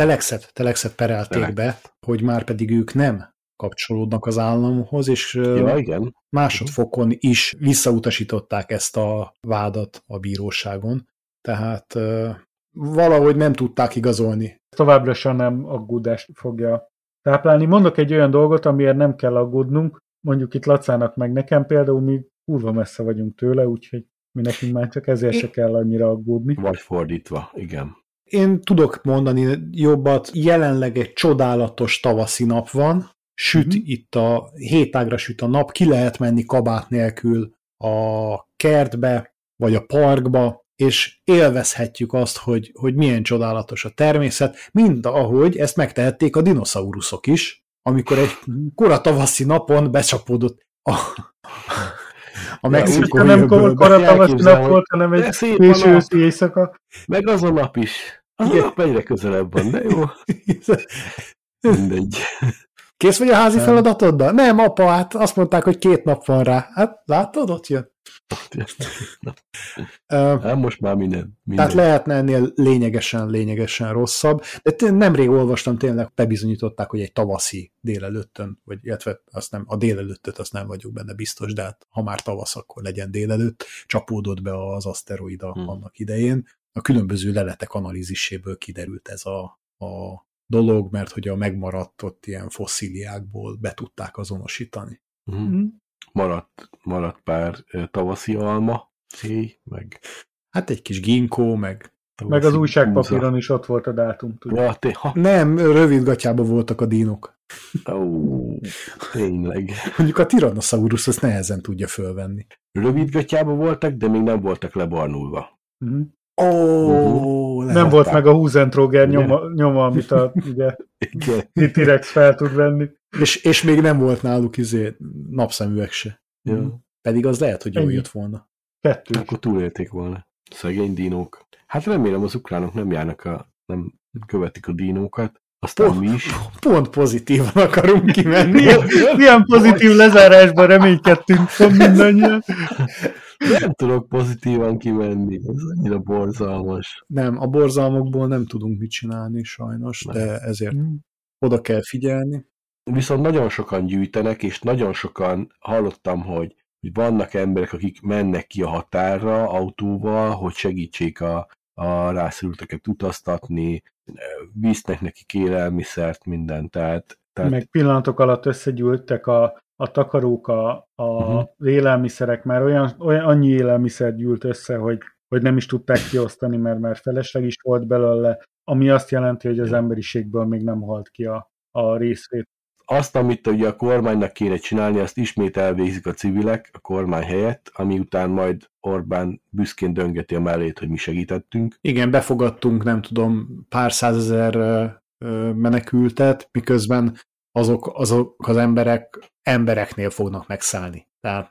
Telexet perelték be, hogy már pedig ők nem kapcsolódnak az államhoz, és igen. Másodfokon is visszautasították ezt a vádat a bíróságon. Tehát valahogy nem tudták igazolni. Továbbra sem nem aggódást fogja táplálni. Mondok egy olyan dolgot, amiért nem kell aggódnunk, mondjuk itt Lacának meg nekem például, mi kurva messze vagyunk tőle, úgyhogy mi nekünk már csak ezért se kell annyira aggódni. Vagy fordítva, igen. Én tudok mondani jobbat, jelenleg egy csodálatos tavaszi nap van, süt itt a hétágra süt a nap, ki lehet menni kabát nélkül a kertbe, vagy a parkba, és élvezhetjük azt, hogy milyen csodálatos a természet, mint ahogy ezt megtehették a dinoszauruszok is, amikor egy kora tavaszi napon becsapódott a mexikói öbölbe. Nem kora tavaszi nap volt, hanem egy késő őszi éjszaka. Meg az a nap is. Az a nap egyre közelebb van, de jó. Mindegy. Kész vagy a házi feladatoddal? Nem, apa, hát azt mondták, hogy 2 nap van rá. Hát látod, ott jön. Most már minden. Tehát lehetne ennél lényegesen rosszabb, de nemrég olvastam, tényleg bebizonyították, hogy egy tavaszi délelőttön, vagy illetve azt nem, a délelőttöt azt nem vagyok benne biztos, de hát, ha már tavasz, akkor legyen délelőtt, csapódott be az aszteroida annak idején. A különböző leletek analíziséből kiderült ez a dolog, mert hogy a megmaradt ott ilyen fosszíliákból be tudták azonosítani. Mm-hmm. Maradt pár tavaszi alma, szély, meg... Hát egy kis ginkó, meg... Meg az újságpapíron is ott volt a dátum. Nem, rövidgatjában voltak a dínok. Ó, tényleg. Mondjuk a Tyrannosaurus ezt nehezen tudja fölvenni. Rövidgatjában voltak, de még nem voltak lebarnulva. Mm-hmm. Nem volt meg a Husentroger nyoma, amit a T-Rex fel tud venni. És még nem volt náluk napszemüveg se. Ja. Pedig az lehet, hogy jól jött volna. 2. Akkor túlélték volna. Szegény dínók. Hát remélem az ukránok nem követik a dínókat. Aztán mi is. Pont pozitívan akarunk kimenni. Milyen pozitív lezárásban reménykedtünk mindannyian. Nem tudok pozitívan kimenni, ez annyira borzalmas. Nem, a borzalmokból nem tudunk mit csinálni sajnos, de ezért oda kell figyelni. Viszont nagyon sokan gyűjtenek, és nagyon sokan hallottam, hogy vannak emberek, akik mennek ki a határra autóval, hogy segítsék a rászorultakat utaztatni, visznek nekik élelmiszert, mindent. Tehát... Meg pillanatok alatt összegyűltek a takarók, élelmiszerek, már olyan annyi élelmiszer gyűlt össze, hogy nem is tudták kiosztani, mert már felesleg is volt belőle, ami azt jelenti, hogy az emberiségből még nem halt ki a részvét. Azt, amit ugye a kormánynak kéne csinálni, azt ismét elvégzik a civilek a kormány helyett, ami után majd Orbán büszkén döngeti a mellét, hogy mi segítettünk. Igen, befogadtunk, nem tudom, pár százezer menekültet, miközben azok az emberek embereknél fognak megszállni. Tehát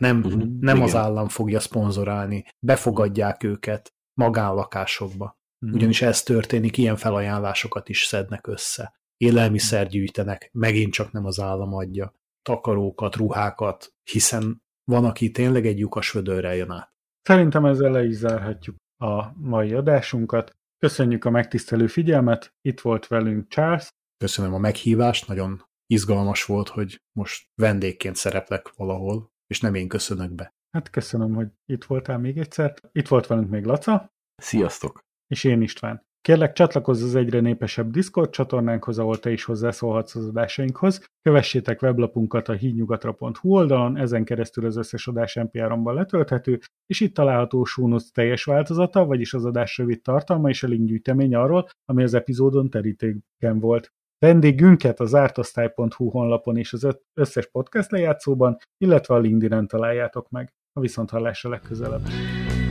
nem az állam fogja szponzorálni, befogadják őket magánlakásokba. Ugyanis ez történik, ilyen felajánlásokat is szednek össze. Élelmiszer gyűjtenek, megint csak nem az állam adja, takarókat, ruhákat, hiszen van, aki tényleg egy lyukas vödörrel jön át. Szerintem ezzel le is zárhatjuk a mai adásunkat. Köszönjük a megtisztelő figyelmet, itt volt velünk Charles. Köszönöm a meghívást, nagyon izgalmas volt, hogy most vendégként szereplek valahol, és nem én köszönök be. Hát köszönöm, hogy itt voltál még egyszer. Itt volt velünk még Laca. Sziasztok! És én István. Kérlek, csatlakozz az egyre népesebb Discord csatornánkhoz, ahol te is hozzászólhatsz az adásainkhoz. Kövessétek weblapunkat a hídnyugatra.hu oldalon, ezen keresztül az összes adás MP3-ban letölthető, és itt található Sónusz teljes változata, vagyis az adás rövid tartalma és a linkgyűjtemény arról, ami az epizódon terítéken volt. Vendégünket az zártosztály.hu honlapon és az összes podcast lejátszóban, illetve a LinkedIn-en találjátok meg. A viszonthallásra legközelebb.